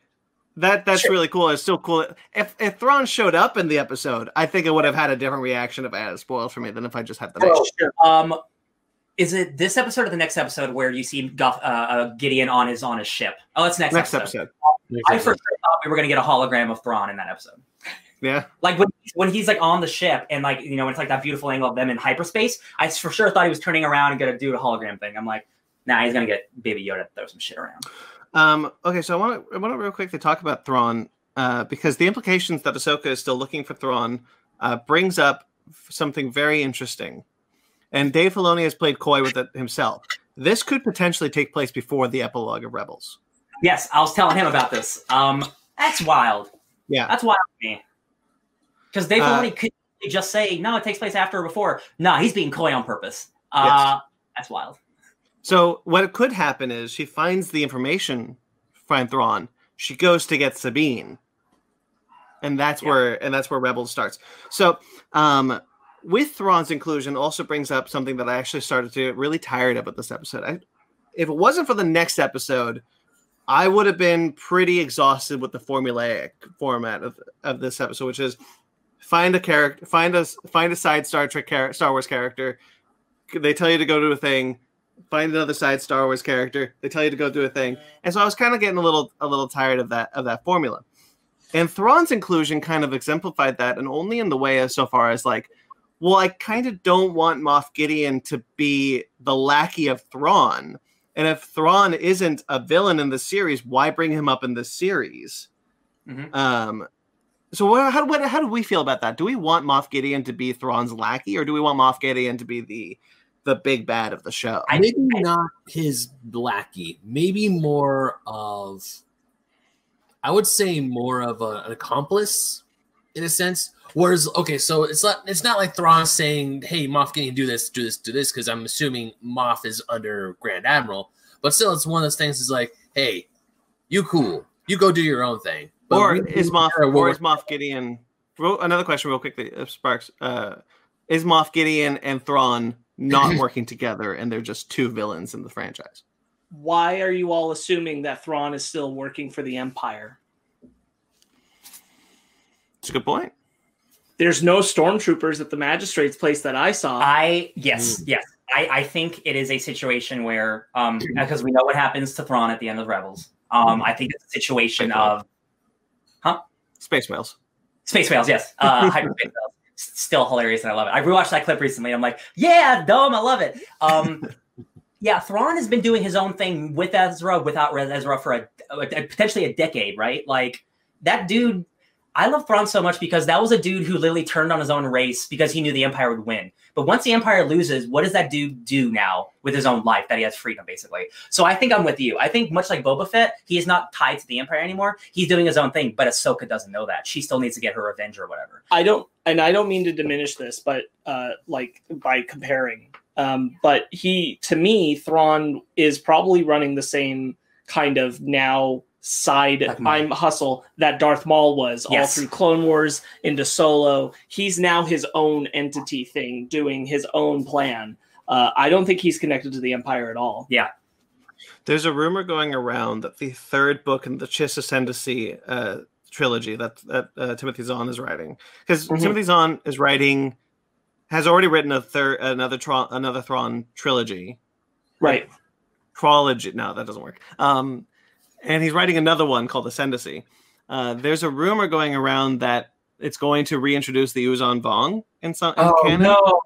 that that's sure. really cool. It's still cool. If, if Thrawn showed up in the episode, I think I would have had a different reaction if I had it spoiled for me than if I just had the oh, sure. Um. Is it this episode or the next episode where you see Duff, uh, uh, Gideon on his on his ship? Oh, that's next, next episode. episode. Next I episode. first thought we were gonna get a hologram of Thrawn in that episode. Yeah, like when when he's like on the ship and like you know when it's like that beautiful angle of them in hyperspace. I for sure thought he was turning around and gonna do a hologram thing. I'm like, nah, he's gonna get Baby Yoda to throw some shit around. Um, okay, so I want to I want to real quickly talk about Thrawn, uh, because the implications that Ahsoka is still looking for Thrawn uh, brings up something very interesting. And Dave Filoni has played coy with it himself. This could potentially take place before the epilogue of Rebels. Yes, I was telling him about this. Um, that's wild. Yeah. That's wild to me. Because Dave Filoni uh, could just say, no, it takes place after or before. No, nah, he's being coy on purpose. Uh, yes. That's wild. So what could happen is she finds the information, find Thrawn. She goes to get Sabine. And that's yeah. where and that's where Rebels starts. So um, with Thrawn's inclusion also brings up something that I actually started to get really tired of at this episode. I, if it wasn't for the next episode, I would have been pretty exhausted with the formulaic format of, of this episode, which is find a character, find a find a side Star Trek char- Star Wars character. They tell you to go to a thing. Find another side Star Wars character. They tell you to go do a thing. And so I was kind of getting a little a little tired of that of that formula. And Thrawn's inclusion kind of exemplified that, and only in the way of so far as like, well, I kind of don't want Moff Gideon to be the lackey of Thrawn. And if Thrawn isn't a villain in the series, why bring him up in the series? Mm-hmm. Um, so what, how, what, how do we feel about that? Do we want Moff Gideon to be Thrawn's lackey, or do we want Moff Gideon to be the the big bad of the show? Maybe I, I, not his lackey. Maybe more of, I would say more of a, an accomplice in a sense. Whereas, okay, so it's not it's not like Thrawn saying, hey, Moff Gideon, do this, do this, do this, because I'm assuming Moff is under Grand Admiral. But still, it's one of those things is like, hey, you cool. You go do your own thing. But or is Moff or is Moff Gideon – another question real quickly, Sparks. Uh, is Moff Gideon and Thrawn not working together and they're just two villains in the franchise? Why are you all assuming that Thrawn is still working for the Empire? That's a good point. There's no stormtroopers at the Magistrate's place that I saw. I yes, yes. I, I think it is a situation where, um, because we know what happens to Thrawn at the end of Rebels. Um, I think it's a situation Space of, huh? Space whales. Space whales, yes. Uh, hyperspace whales. Still hilarious, and I love it. I rewatched that clip recently. I'm like, yeah, dumb. I love it. Um, yeah, Thrawn has been doing his own thing with Ezra, without Ezra for a, a, a potentially a decade, right? Like that dude. I love Thrawn so much because that was a dude who literally turned on his own race because he knew the Empire would win. But once the Empire loses, what does that dude do now with his own life that he has freedom, basically? So I think I'm with you. I think much like Boba Fett, he is not tied to the Empire anymore. He's doing his own thing, but Ahsoka doesn't know that. She still needs to get her revenge or whatever. I don't, and I don't mean to diminish this, but uh, like by comparing, um, but he, to me, Thrawn is probably running the same kind of now side I'm hustle that Darth Maul was yes. all through Clone Wars into Solo. He's now his own entity thing, doing his own plan. Uh, I don't think he's connected to the Empire at all. Yeah. There's a rumor going around that the third book in the Chiss Ascendancy uh, trilogy that, that uh, Timothy Zahn is writing, because mm-hmm. Timothy Zahn is writing, has already written a third another tra- another Thrawn trilogy, right? Like, trilogy. No, that doesn't work. Um, And he's writing another one called Ascendancy. Uh, there's a rumor going around that it's going to reintroduce the Uzan Vong in some in oh, canon. No.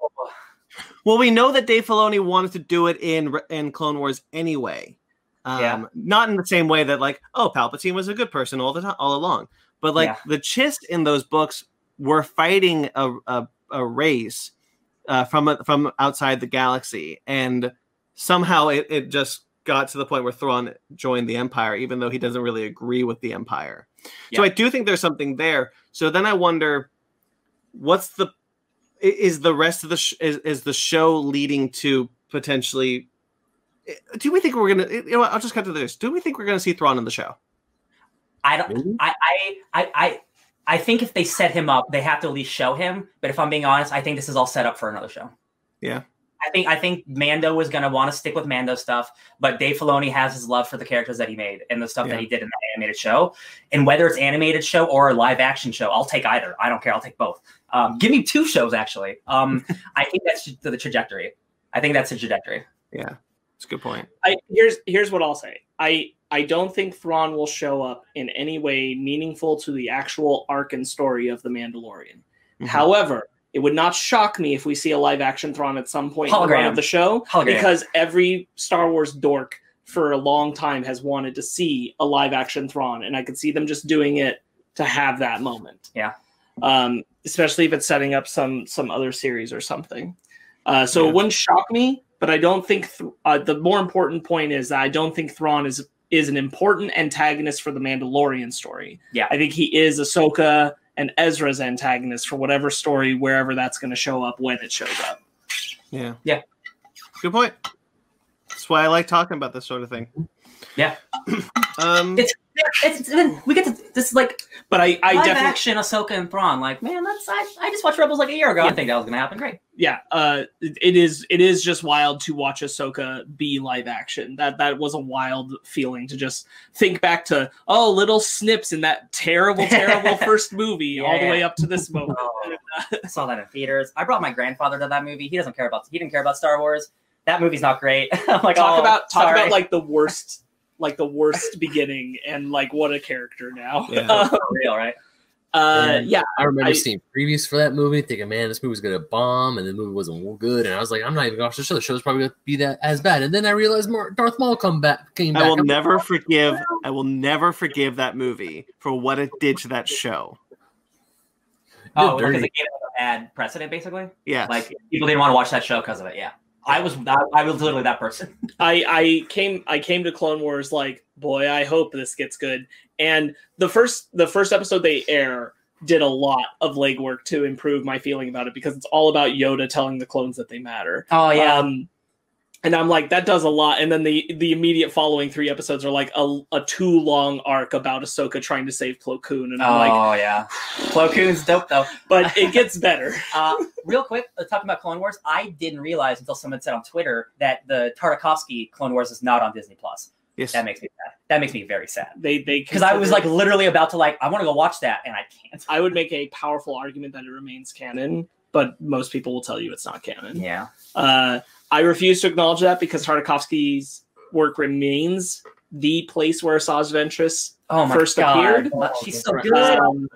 Well, we know that Dave Filoni wanted to do it in in Clone Wars anyway. Um, yeah. Not in the same way that, like, oh, Palpatine was a good person all the time, all along. But, like, yeah. the Chiss in those books were fighting a a, a race uh, from a, from outside the galaxy. And somehow it, it just... got to the point where Thrawn joined the Empire, even though he doesn't really agree with the Empire. Yeah. So I do think there's something there. So then I wonder, what's the is the rest of the sh- is is the show leading to potentially? Do we think we're gonna? You know what, I'll just cut to this. Do we think we're gonna see Thrawn in the show? I don't. Really? I, I I I think if they set him up, they have to at least show him. But if I'm being honest, I think this is all set up for another show. Yeah. I think I think Mando is going to want to stick with Mando stuff, but Dave Filoni has his love for the characters that he made and the stuff yeah. that he did in the animated show. And whether it's animated show or a live action show, I'll take either. I don't care. I'll take both. Um, give me two shows, actually. Um, I think that's the trajectory. I think that's the trajectory. Yeah, that's a good point. I, here's here's what I'll say. I, I don't think Thrawn will show up in any way meaningful to the actual arc and story of The Mandalorian. Mm-hmm. However, it would not shock me if we see a live-action Thrawn at some point in the show, Hologram. Because every Star Wars dork for a long time has wanted to see a live action Thrawn, and I could see them just doing it to have that moment. Yeah. Um, especially if it's setting up some some other series or something. Uh, so yeah. It wouldn't shock me, but I don't think th- uh, the more important point is that I don't think Thrawn is is an important antagonist for the Mandalorian story. Yeah. I think he is Ahsoka and Ezra's antagonist for whatever story, wherever that's going to show up when it shows up. Yeah. Yeah. Good point. That's why I like talking about this sort of thing. Yeah. um, it's, it's, it's we get to this is like but I, I live definitely, action Ahsoka and Thrawn. Like, man, that's I, I just watched Rebels like a year ago. Yeah. I think that was going to happen. Great. Yeah. Uh, it is. It is just wild to watch Ahsoka be live action. That that was a wild feeling to just think back to. Oh, little snips in that terrible, terrible first movie, yeah, all the yeah. way up to this moment. Oh, I saw that in theaters. I brought my grandfather to that movie. He doesn't care about. He didn't care about Star Wars. That movie's not great. I'm like, talk oh, about talk sorry. about like the worst, like the worst beginning, and like what a character now. Yeah, um, for real, right? Uh, yeah, I remember I, seeing previews for that movie, thinking, man, this movie's gonna bomb, and the movie wasn't good. And I was like, I'm not even gonna watch the show. The show's probably gonna be that as bad. And then I realized Darth Maul come back. Came back. I will I'm never like, forgive. Oh. I will never forgive that movie for what it did to that show. Oh, because it gave it a bad precedent, basically. Yeah, like people didn't want to watch that show because of it. Yeah. I was I was literally that person. I, I came I came to Clone Wars like, boy, I hope this gets good. And the first the first episode they air did a lot of legwork to improve my feeling about it because it's all about Yoda telling the clones that they matter. Oh yeah. Um, and I'm like, that does a lot. And then the the immediate following three episodes are like a, a too long arc about Ahsoka trying to save Plo Koon. And I'm oh, like, oh yeah, Plo Koon's dope though. But it gets better. uh, real quick, talking about Clone Wars, I didn't realize until someone said on Twitter that the Tartakovsky Clone Wars is not on Disney Plus. Yes, that makes me sad. That makes me very sad. They they because I was like literally about to like I want to go watch that and I can't. I would make a powerful argument that it remains canon, but most people will tell you it's not canon. Yeah. Uh, I refuse to acknowledge that because Tartakovsky's work remains the place where Asajj Ventress oh first God. appeared. Oh, she's so good. Um,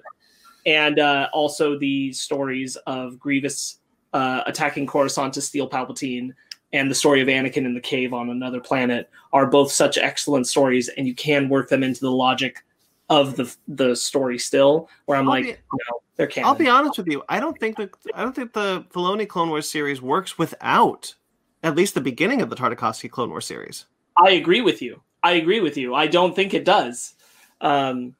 and uh, also the stories of Grievous uh, attacking Coruscant to steal Palpatine and the story of Anakin in the cave on another planet are both such excellent stories, and you can work them into the logic of the the story still, where I'm I'll like, be, no, they're canon. I'll be honest with you. I don't think the I don't think the Filoni Clone Wars series works without at least the beginning of the Tartakovsky Clone Wars series. I agree with you. I agree with you. I don't think it does. Um,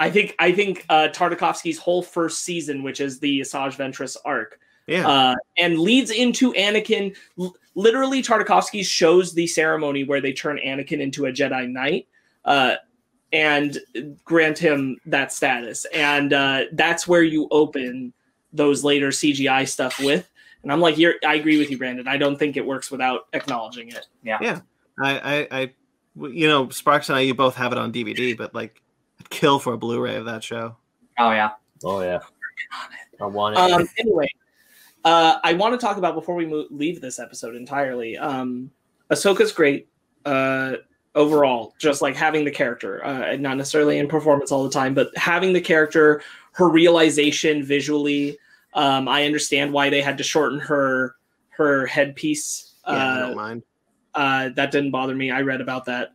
I think I think uh, Tartakovsky's whole first season, which is the Asajj Ventress arc, yeah, uh, and leads into Anakin. L- literally, Tartakovsky shows the ceremony where they turn Anakin into a Jedi Knight. Uh, and grant him that status. And uh, that's where you open those later C G I stuff with. And I'm like, you're, I agree with you, Brandon. I don't think it works without acknowledging it. Yeah. Yeah. I, I, I you know, Sparks and I, you both have it on D V D, but like, I'd kill for a Blu-ray of that show. Oh, yeah. Oh, yeah. I want it. Um, anyway, uh, I want to talk about, before we move, leave this episode entirely, um, Ahsoka's great. Uh, Overall, just like having the character, uh, not necessarily in performance all the time, but having the character, her realization visually. Um, I understand why they had to shorten her her headpiece. Yeah, uh, I don't mind. Uh, that didn't bother me. I read about that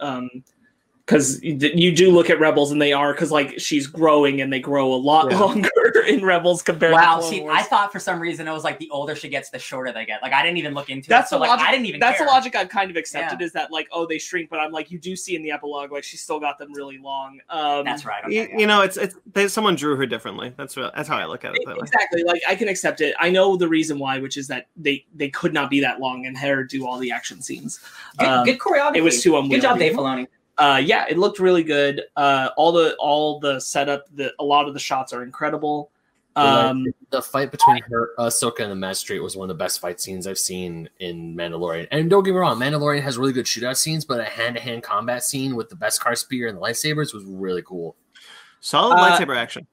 because um, you do look at Rebels and they are because like she's growing and they grow a lot yeah. longer in Rebels compared. Wow, to Wow, see, Wars. I thought for some reason it was like the older she gets, the shorter they get. Like I didn't even look into that's it. The so, logic, like, I didn't even. That's care. the logic I've kind of accepted yeah. is that like oh they shrink, but I'm like you do see in the epilogue like she's still got them really long. Um, that's right. Okay, you, yeah. you know, it's it's they, someone drew her differently. That's what, that's how I look at it. That exactly. Way. Like I can accept it. I know the reason why, which is that they they could not be that long and her do all the action scenes. Good, um, good choreography. It was too unwieldy. Good job, Dave Filoni. Uh, yeah, it looked really good. Uh, all the all the setup, the a lot of the shots are incredible. Um, the fight between her, Ahsoka and the Magistrate was one of the best fight scenes I've seen in Mandalorian. And don't get me wrong, Mandalorian has really good shootout scenes, but a hand-to-hand combat scene with the Beskar spear and the lightsabers was really cool. Solid uh, lightsaber action.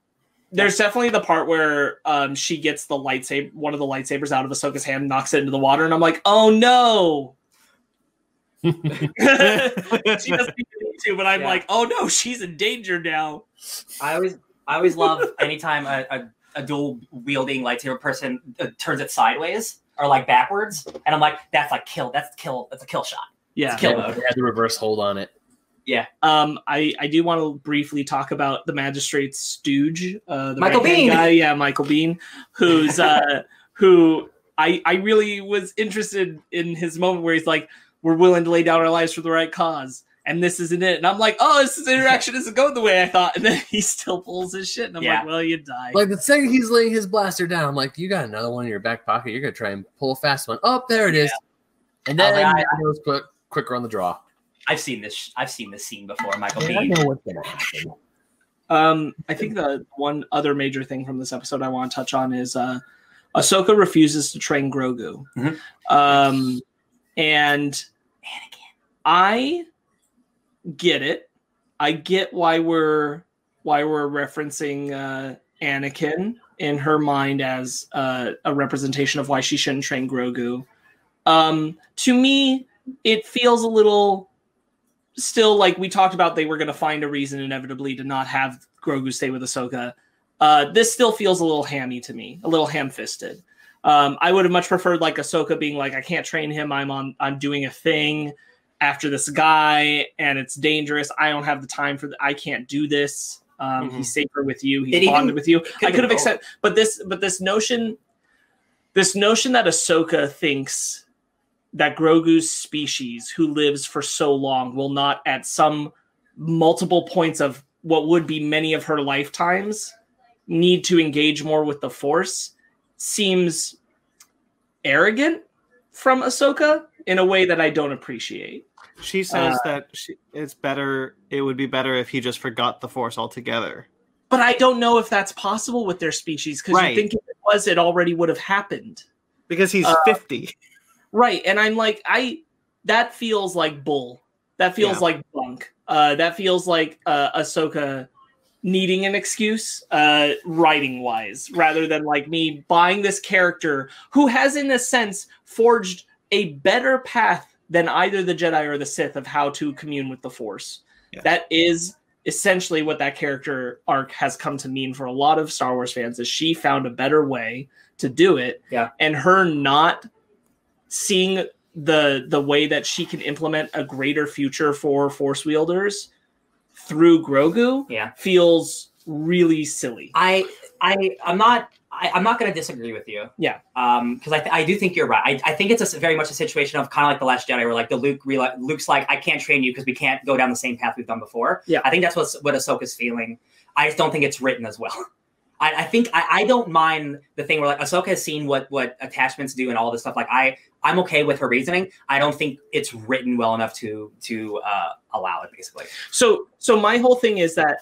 There's definitely the part where um, she gets the lightsaber, one of the lightsabers out of Ahsoka's hand, knocks it into the water, and I'm like, oh no. She doesn't need to, but I'm yeah. like, oh no, she's in danger now. I always, I always love anytime a, a, a dual wielding lightsaber person uh, turns it sideways or like backwards, and I'm like, that's like kill, that's kill, that's a kill shot. Yeah, kill mode. It had the reverse hold on it. Yeah. Um, I, I do want to briefly talk about the Magistrate's stooge, uh, the Michael Bean guy. Yeah, Michael Bean, who's uh, who I I really was interested in his moment where he's like, "We're willing to lay down our lives for the right cause, and this isn't it." And I'm like, "Oh, this interaction isn't going the way I thought." And then he still pulls his shit, and I'm yeah. like, "Well, you die." Like the second he's laying his blaster down, I'm like, "You got another one in your back pocket? You're gonna try and pull a fast one? Oh, there it is." Yeah. And then I, I, I was quick, quicker on the draw. I've seen this. I've seen this scene before, Michael Bean. I know what's gonna happen. Um, I think the one other major thing from this episode I want to touch on is uh, Ahsoka refuses to train Grogu, mm-hmm. um, and Anakin. I get it. I get why we're why we're referencing uh, Anakin in her mind as uh, a representation of why she shouldn't train Grogu. Um, to me, it feels a little. Still, like we talked about, they were going to find a reason inevitably to not have Grogu stay with Ahsoka. Uh, this still feels a little hammy to me, a little ham-fisted. Um, I would have much preferred like Ahsoka being like, "I can't train him. I'm on. I'm doing a thing after this guy, and it's dangerous. I don't have the time for. Th- I can't do this. Um, mm-hmm. He's safer with you. He's bonded with you." I could have accepted, but this, but this notion, this notion that Ahsoka thinks. That Grogu's species, who lives for so long, will not at some multiple points of what would be many of her lifetimes need to engage more with the Force seems arrogant from Ahsoka in a way that I don't appreciate. She says uh, that she, it's better, it would be better if he just forgot the Force altogether. But I don't know if that's possible with their species, because right. you think if it was, it already would have happened. Because he's uh, fifty. Right, and I'm like, I that feels like bull. That feels yeah. like bunk. Uh, that feels like uh, Ahsoka needing an excuse, uh, writing-wise, rather than like me buying this character who has, in a sense, forged a better path than either the Jedi or the Sith of how to commune with the Force. Yeah. That is essentially what that character arc has come to mean for a lot of Star Wars fans, is she found a better way to do it, yeah. and her not... seeing the the way that she can implement a greater future for Force wielders through Grogu yeah. feels really silly. I I I'm not I, I'm not going to disagree with you. Yeah. Um, because I th- I do think you're right. I I think it's a, very much a situation of kind of like the Last Jedi, where like the Luke reali- Luke's like, "I can't train you because we can't go down the same path we've done before." Yeah. I think that's what what Ahsoka's feeling. I just don't think it's written as well. I think I, I don't mind the thing where like Ahsoka has seen what what attachments do and all this stuff. Like I I'm okay with her reasoning. I don't think it's written well enough to to uh, allow it, basically. So so my whole thing is that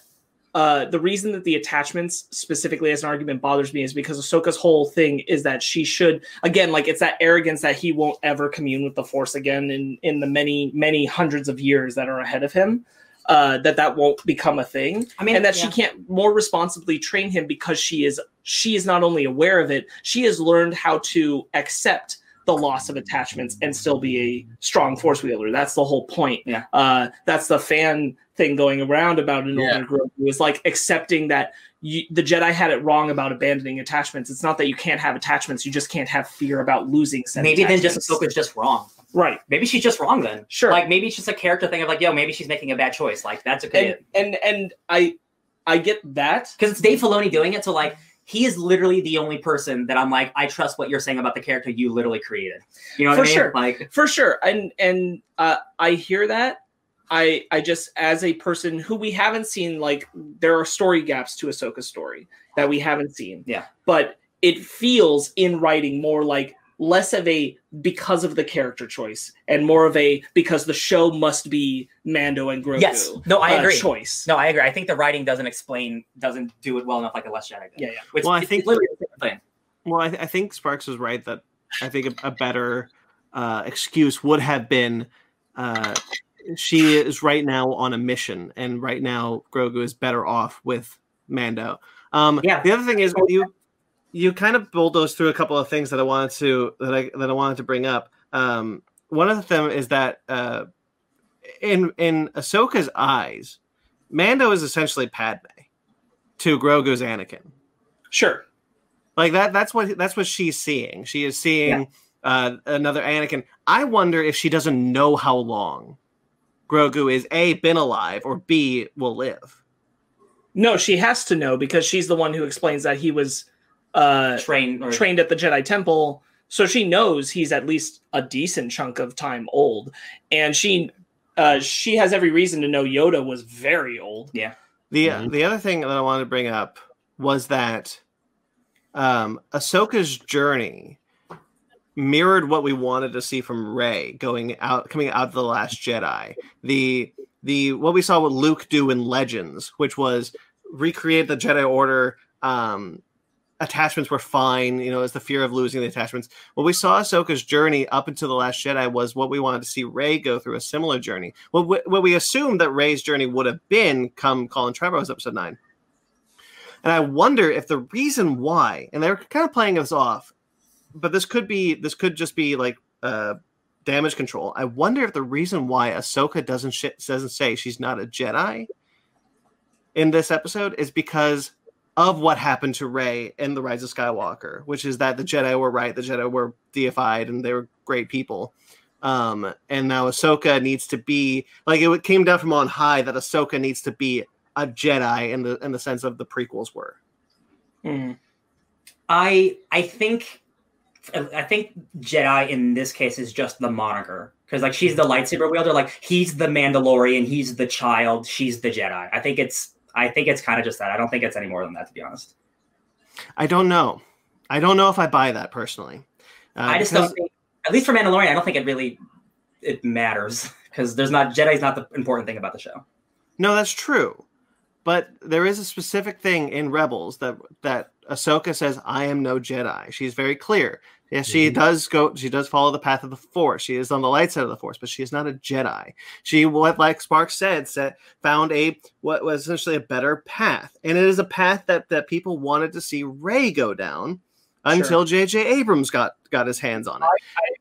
uh, the reason that the attachments specifically as an argument bothers me is because Ahsoka's whole thing is that she should, again, like it's that arrogance that he won't ever commune with the Force again in in the many many hundreds of years that are ahead of him. Uh, that that won't become a thing, I mean, and that yeah. she can't more responsibly train him because she is she is not only aware of it, she has learned how to accept the loss of attachments and still be a strong Force wielder. That's the whole point. Yeah. Uh, that's the fan thing going around about an yeah. older group, is like accepting that you, the Jedi had it wrong about abandoning attachments. It's not that you can't have attachments, you just can't have fear about losing. Maybe then just Ahsoka's just wrong. Right. Maybe she's just wrong then. Sure. Like maybe it's just a character thing of like, yo, maybe she's making a bad choice. Like that's okay. And and, and I I get that. Because it's Dave Filoni doing it. So like he is literally the only person that I'm like, I trust what you're saying about the character you literally created. You know what for I mean? Sure. Like for sure. And and uh, I hear that. I I just, as a person who we haven't seen, like there are story gaps to Ahsoka's story that we haven't seen. Yeah. But it feels in writing more like less of a because of the character choice and more of a because the show must be Mando and Grogu. Yes. No, I uh, agree. Choice. No, I agree. I think the writing doesn't explain, doesn't do it well enough like the Last Jedi did. Yeah, yeah. Which, well, I think, well, I, th- I think Sparks was right that I think a, a better uh, excuse would have been uh, she is right now on a mission, and right now Grogu is better off with Mando. Um, yeah. The other thing is, you... You kind of bulldozed through a couple of things that I wanted to that I that I wanted to bring up. Um, one of them is that uh, in in Ahsoka's eyes, Mando is essentially Padme to Grogu's Anakin. Sure, like that. That's what that's what she's seeing. She is seeing yeah. uh, another Anakin. I wonder if she doesn't know how long Grogu is A, been alive, or B, will live. No, she has to know, because she's the one who explains that he was uh, trained or... trained at the Jedi Temple. So she knows he's at least a decent chunk of time old, and she uh, she has every reason to know Yoda was very old. Yeah. The mm-hmm. the other thing that I wanted to bring up was that um, Ahsoka's journey mirrored what we wanted to see from Rey going out, coming out of the Last Jedi. The the what we saw with Luke do in Legends, which was recreate the Jedi Order. Um, attachments were fine, you know, as the fear of losing the attachments. What we saw Ahsoka's journey up until The Last Jedi was what we wanted to see Rey go through, a similar journey. What we, what we assumed that Rey's journey would have been come Colin Trevorrow's episode nine. And I wonder if the reason why, and they're kind of playing us off, but this could be, this could just be like uh, damage control. I wonder if the reason why Ahsoka doesn't, sh- doesn't say she's not a Jedi in this episode is because of what happened to Rey in The Rise of Skywalker, which is that the Jedi were right, the Jedi were deified, and they were great people. Um, and now Ahsoka needs to be, like it came down from on high that Ahsoka needs to be a Jedi in the in the sense of the prequels were. Mm. I I think I think Jedi in this case is just the moniker. Because like she's the lightsaber wielder, like he's the Mandalorian, he's the child, she's the Jedi. I think it's I think it's kind of just that. I don't think it's any more than that, to be honest. I don't know. I don't know if I buy that personally. Uh, I just because... don't think, at least for Mandalorian, I don't think it really it matters because there's not Jedi's not the important thing about the show. No, that's true. But there is a specific thing in Rebels that that Ahsoka says, "I am no Jedi." She's very clear. Yes, she mm-hmm. does go. She does follow the path of the Force. She is on the light side of the Force, but she is not a Jedi. She, like Sparks said, said found a what was essentially a better path, and it is a path that, that people wanted to see Rey go down until J J Sure. Abrams got, got his hands on it.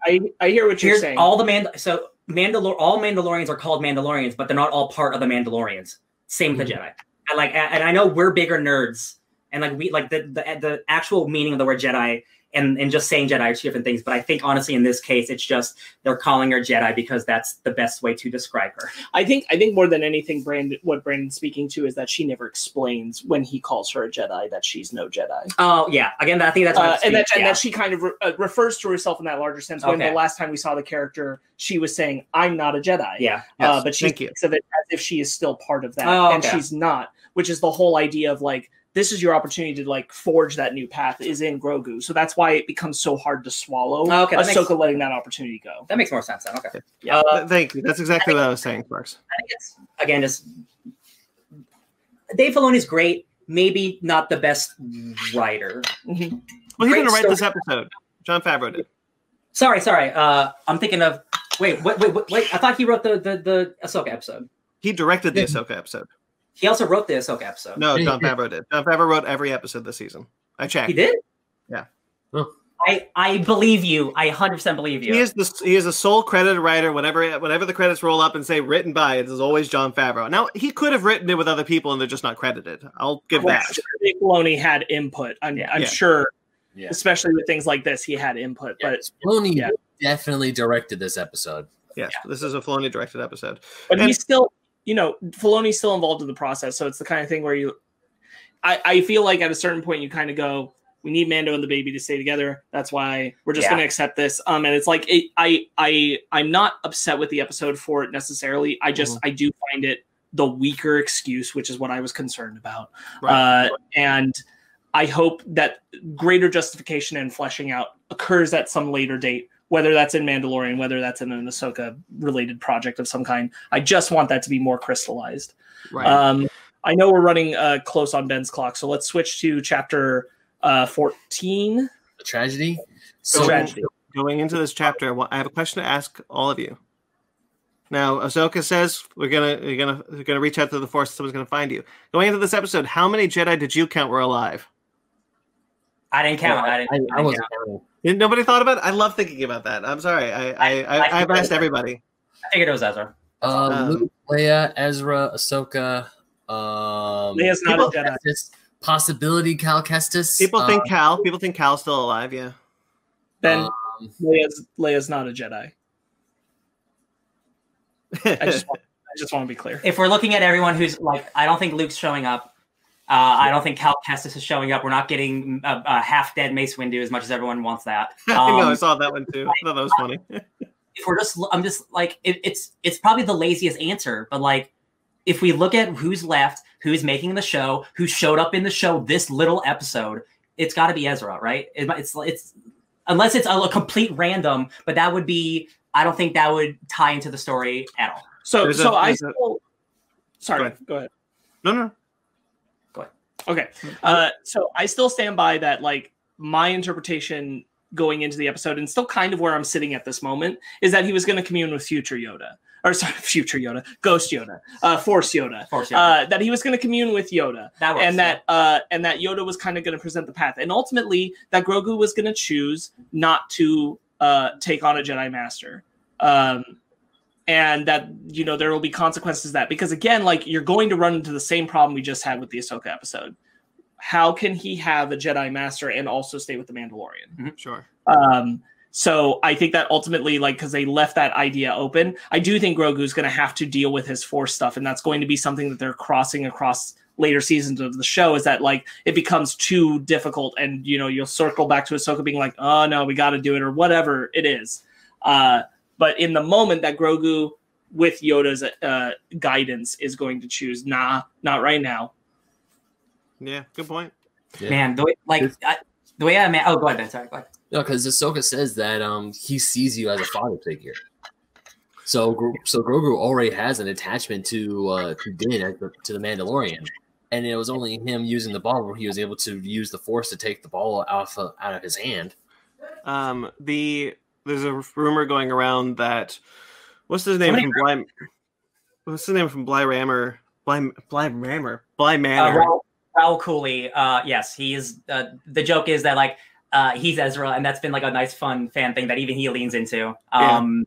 I I, I hear what you're Here's saying. All the man so Mandalor all Mandalorians are called Mandalorians, but they're not all part of the Mandalorians. Same mm-hmm. with the Jedi. And like, and I know we're bigger nerds, and like we like the the, the actual meaning of the word Jedi. And, and just saying Jedi are two different things. But I think, honestly, in this case, it's just they're calling her Jedi because that's the best way to describe her. I think I think more than anything, Brandon, what Brandon's speaking to is that she never explains when he calls her a Jedi that she's no Jedi. Oh, yeah. Again, I think that's uh, and, that, yeah. and that she kind of re- uh, refers to herself in that larger sense. Okay. When the last time we saw the character, she was saying, "I'm not a Jedi." Yeah. Yes. Uh, but she thinks of it as if she is still part of that. Oh, okay. And she's not, which is the whole idea of like, this is your opportunity to like forge that new path is in Grogu. So that's why it becomes so hard to swallow. Oh, okay, Ahsoka makes, letting that opportunity go. That makes more sense then. Okay. Yeah. Uh, Thank you. That's exactly I think, what I was saying, Sparks. I think it's, again, just Dave Filoni's great, maybe not the best writer. Mm-hmm. Well, he didn't write this episode. Jon Favreau did. Sorry, sorry. Uh, I'm thinking of, wait, wait, wait, wait. I thought he wrote the, the, the Ahsoka episode. He directed the Ahsoka episode. He also wrote the Ahsoka episode. No, Jon Favreau did. Jon Favreau wrote every episode this season. I checked. He did? Yeah. Oh. I, I believe you. I one hundred percent believe you. He is the he is a sole credited writer. Whenever whenever the credits roll up and say written by, it is always Jon Favreau. Now, he could have written it with other people and they're just not credited. I'll give I'm that. Sure Dave Filoni had input. I'm, yeah. I'm yeah. sure, yeah. especially with things like this, he had input. Yeah. But Filoni yeah. definitely directed this episode. Yes, yeah. This is a Filoni directed episode. But and, he still... You know, Filoni's still involved in the process, so it's the kind of thing where you, I, I feel like at a certain point you kind of go, we need Mando and the baby to stay together. That's why we're just yeah. going to accept this. Um, and it's like it, I, I, I'm not upset with the episode for it necessarily. I just mm-hmm. I do find it the weaker excuse, which is what I was concerned about. Right. Uh, and I hope that greater justification and fleshing out occurs at some later date. Whether that's in Mandalorian, whether that's in an Ahsoka-related project of some kind. I just want that to be more crystallized. Right. Um, I know we're running uh, close on Ben's clock, so let's switch to Chapter uh, fourteen. The tragedy? So tragedy. Going into this chapter, I have a question to ask all of you. Now, Ahsoka says we're gonna we're gonna we're gonna reach out to the Force. Someone's gonna find you. Going into this episode, how many Jedi did you count were alive? I didn't count. Yeah, I didn't. I, I, didn't I wasn't counting. Nobody thought about it? I love thinking about that. I'm sorry. I, I, I, I I've asked everybody. I figured it was Ezra. Uh, um, Luke, Leia, Ezra, Ahsoka. Um, Leia's not people, a Jedi. Kestis, possibility Cal Kestis. People um, think Cal. People think Cal's still alive, yeah. Ben, uh, Um, Leia's, Leia's not a Jedi. I just want, I just want to be clear. If we're looking at everyone who's like, I don't think Luke's showing up. Uh, I don't think Cal Kestis is showing up. We're not getting a, a half-dead Mace Windu as much as everyone wants that. Um, I know, I saw that one too. I thought that was funny. If we're just, I'm just like, it, it's it's probably the laziest answer, but like, if we look at who's left, who's making the show, who showed up in the show this little episode, it's got to be Ezra, right? It, it's it's unless it's a, a complete random, but that would be. I don't think that would tie into the story at all. So, there's so a, I still. A... Sorry, go ahead. go ahead. No, no. Okay, uh, so I still stand by that. Like, my interpretation going into the episode, and still kind of where I'm sitting at this moment, is that he was going to commune with future Yoda, or sorry, future Yoda, Ghost Yoda, uh, Force Yoda. Force Yoda. Uh, that he was going to commune with Yoda, that works, and that yeah. uh, and that Yoda was kind of going to present the path, and ultimately that Grogu was going to choose not to uh, take on a Jedi Master. Um, And that, you know, there will be consequences to that. Because, again, like, you're going to run into the same problem we just had with the Ahsoka episode. How can he have a Jedi Master and also stay with the Mandalorian? Mm-hmm. Sure. Um, so I think that ultimately, like, because they left that idea open, I do think Grogu's going to have to deal with his Force stuff. And that's going to be something that they're crossing across later seasons of the show, is that, like, it becomes too difficult. And, you know, you'll circle back to Ahsoka being like, oh, no, we got to do it, or whatever it is. Uh But in the moment, that Grogu, with Yoda's uh, guidance, is going to choose, nah, not right now. Yeah, good point. Yeah. Man, the way, like, I, the way I, man, oh, go ahead, Ben, sorry, go ahead. No, because Ahsoka says that um, he sees you as a father figure. So, so Grogu already has an attachment to uh, to Din, to the Mandalorian. And it was only him using the ball where he was able to use the Force to take the ball off of, out of his hand. Um, the... There's a rumor going around that what's his name from Bly, what's his name from Bly Rammer, Bly Bly Rammer, Bly Manor. Uh, Raul, Raul Cooley. Uh, yes, he is. Uh, the joke is that like uh, he's Ezra, and that's been like a nice, fun fan thing that even he leans into. Um,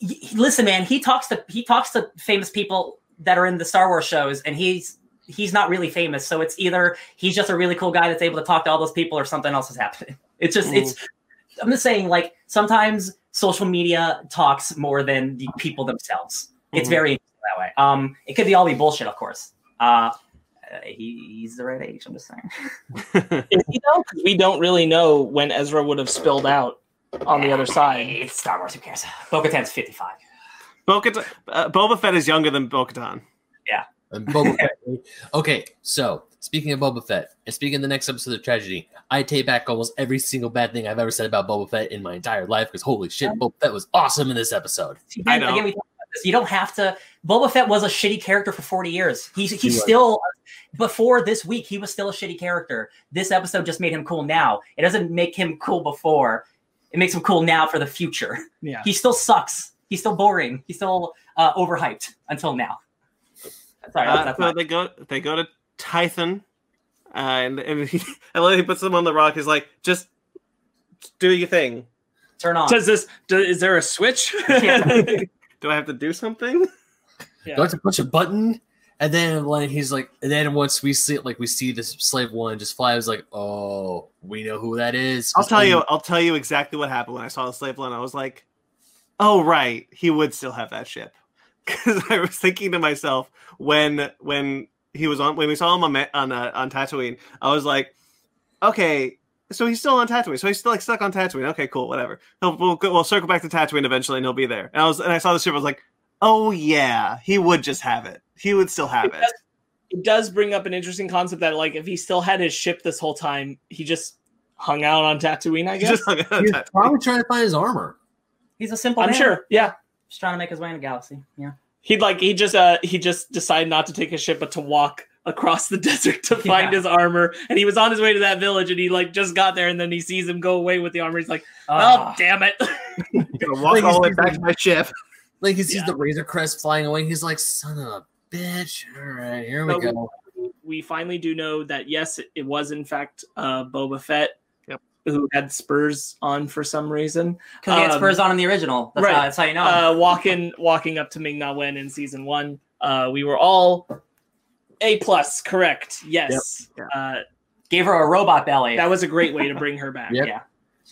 yeah. he, listen, man, he talks to he talks to famous people that are in the Star Wars shows, and he's he's not really famous, so it's either he's just a really cool guy that's able to talk to all those people, or something else is happening. It's just mm. it's. I'm just saying, like, sometimes social media talks more than the people themselves. It's mm-hmm. very interesting that way. Um, it could be all be bullshit, of course. Uh, he, he's the right age, I'm just saying. You know, we don't really know when Ezra would have spilled out on yeah, the other side. It's Star Wars, who cares? Bo-Katan's fifty-five. Bo-Katan, uh, Boba Fett is younger than Bo-Katan. Yeah. And Boba Fett. Okay, so speaking of Boba Fett, and speaking of the next episode of Tragedy, I take back almost every single bad thing I've ever said about Boba Fett in my entire life, because holy shit, Boba Fett was awesome in this episode. I know. Again, we talked about this. You don't have to. Boba Fett was a shitty character for forty years. He, he's he still, before this week, he was still a shitty character. This episode just made him cool now. It doesn't make him cool before. It makes him cool now for the future. Yeah. He still sucks. He's still boring. He's still uh, overhyped until now. Sorry, uh, that's so not... they go. They go to Tython, uh, and and he, I love he puts them on the rock. He's like, just do your thing. Turn on. Does this? Do, is there a switch? Yeah. Do I have to do something? Yeah. Do I have to push a button? And then like he's like, and then once we see it, like we see this slave one just fly. I was like, oh, we know who that is. I'll tell you. I'll tell you exactly what happened when I saw the slave one. I was like, oh right, he would still have that ship. Because I was thinking to myself when when he was on when we saw him on on, uh, on Tatooine, I was like, okay, so he's still on Tatooine, so he's still like stuck on Tatooine. Okay, cool, whatever. He'll, we'll go, we'll circle back to Tatooine eventually, and he'll be there. And I was and I saw the ship. I was like, oh yeah, he would just have it. He would still have it. It does, it does bring up an interesting concept that like if he still had his ship this whole time, he just hung out on Tatooine. I guess he just hung out on Tatooine. Probably trying to find his armor. He's a simple. I'm man. sure. Yeah. Just trying to make his way in the galaxy. Yeah, he'd like he just uh he just decided not to take his ship, but to walk across the desert to find yeah. his armor. And he was on his way to that village, and he like just got there, and then he sees him go away with the armor. He's like, uh, "Oh, damn it! I'm gonna walk like all the way back to my ship." Like he sees yeah. the Razor Crest flying away. He's like, "Son of a bitch! All right, here we so go." We, we finally do know that yes, it, it was in fact uh, Boba Fett. Who had spurs on for some reason? Because um, he had spurs on in the original. That's, right. how, that's how you know. Uh, walking, walking up to Ming-Na Wen in season one, uh, we were all A plus, correct? Yes. Yep. Yeah. Uh, Gave her a robot belly. That was a great way to bring her back. Yep. Yeah.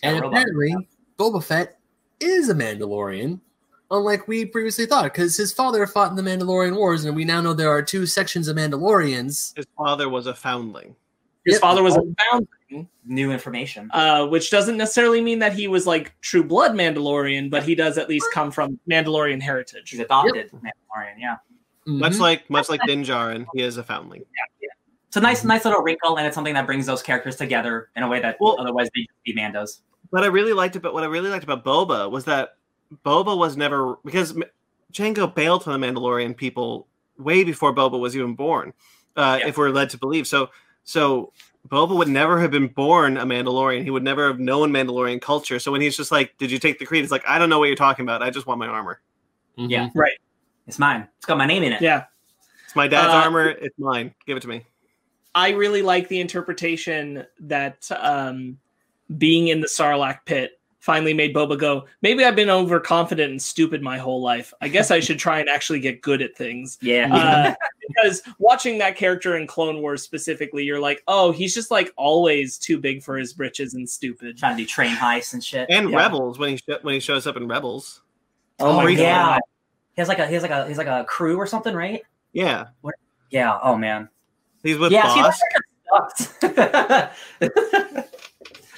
And apparently, Boba Fett is a Mandalorian, unlike we previously thought, because his father fought in the Mandalorian Wars, and we now know there are two sections of Mandalorians. His father was a foundling. His yep. father was a foundling. New information. Uh, which doesn't necessarily mean that he was, like, true blood Mandalorian, but he does at least come from Mandalorian heritage. He's adopted yep. Mandalorian, yeah. Mm-hmm. Much like much like Din Djarin, he is a foundling. Yeah, yeah. It's a nice, nice little wrinkle, and it's something that brings those characters together in a way that well, otherwise they would be Mandos. What I really liked about what I really liked about Boba was that Boba was never, because Jango bailed from the Mandalorian people way before Boba was even born, uh, yeah. if we're led to believe. So, so Boba would never have been born a Mandalorian. He would never have known Mandalorian culture. So when he's just like, "Did you take the creed?" It's like, "I don't know what you're talking about. I just want my armor." Mm-hmm. Yeah, right. It's mine. It's got my name in it. Yeah, it's my dad's uh, armor. It's mine. Give it to me. I really like the interpretation that um, being in the Sarlacc pit finally made Boba go, maybe I've been overconfident and stupid my whole life. I guess I should try and actually get good at things. Yeah. Uh, because watching that character in Clone Wars specifically, you're like, oh, he's just like always too big for his britches and stupid. Trying to do train heists and shit. And yeah. Rebels, when he sh- when he shows up in Rebels. Oh, oh my yeah. God. He has like a he has like a he's like a crew or something, right? Yeah. What? Yeah. Oh man. He's with yeah, Boss. See, that kind of sucks.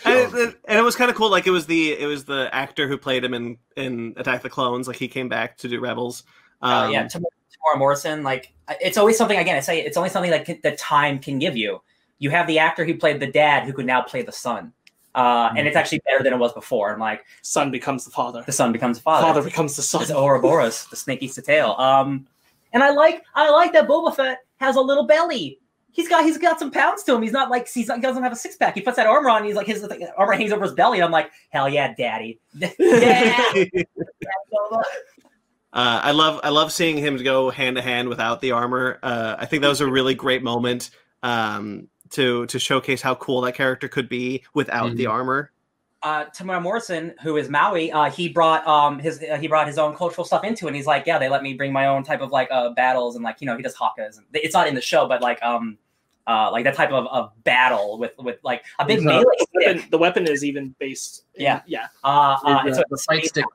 and, it, and it was kind of cool. Like it was the it was the actor who played him in, in Attack the Clones. Like he came back to do Rebels. Um, uh, yeah, Tamora Morrison. Like it's always something. Again, I say it's only something like the time can give you. You have the actor who played the dad who could now play the son, uh, mm-hmm. and it's actually better than it was before. I'm like, son becomes the father. The son becomes the father. Father becomes the son. It's Ouroboros. The snake eats the tail. Um, and I like I like that Boba Fett has a little belly. He's got he's got some pounds to him. He's not like he's not, he doesn't have a six pack. He puts that armor on. And he's like his like, armor hangs over his belly. And I'm like, hell yeah, daddy. yeah. uh, I love I love seeing him go hand to hand without the armor. Uh, I think that was a really great moment um, to to showcase how cool that character could be without mm-hmm. the armor. Uh, Tamora Morrison, who is Maui, uh, he brought um his uh, he brought his own cultural stuff into it. And he's like, yeah, they let me bring my own type of like uh, battles and like you know he does hakas. And it's not in the show, but like um uh like that type of, of battle with with like a big melee weapon. The weapon is even based. In, yeah, yeah. Uh, uh it's, uh, it's the fight stick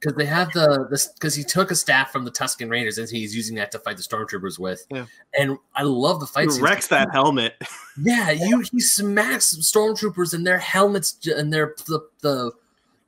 because like. they have the this because he took a staff from the Tusken Raiders and he's using that to fight the stormtroopers with. Yeah. And I love the fight. He wrecks that helmet. Yeah, you he smacks stormtroopers and their helmets and their the, the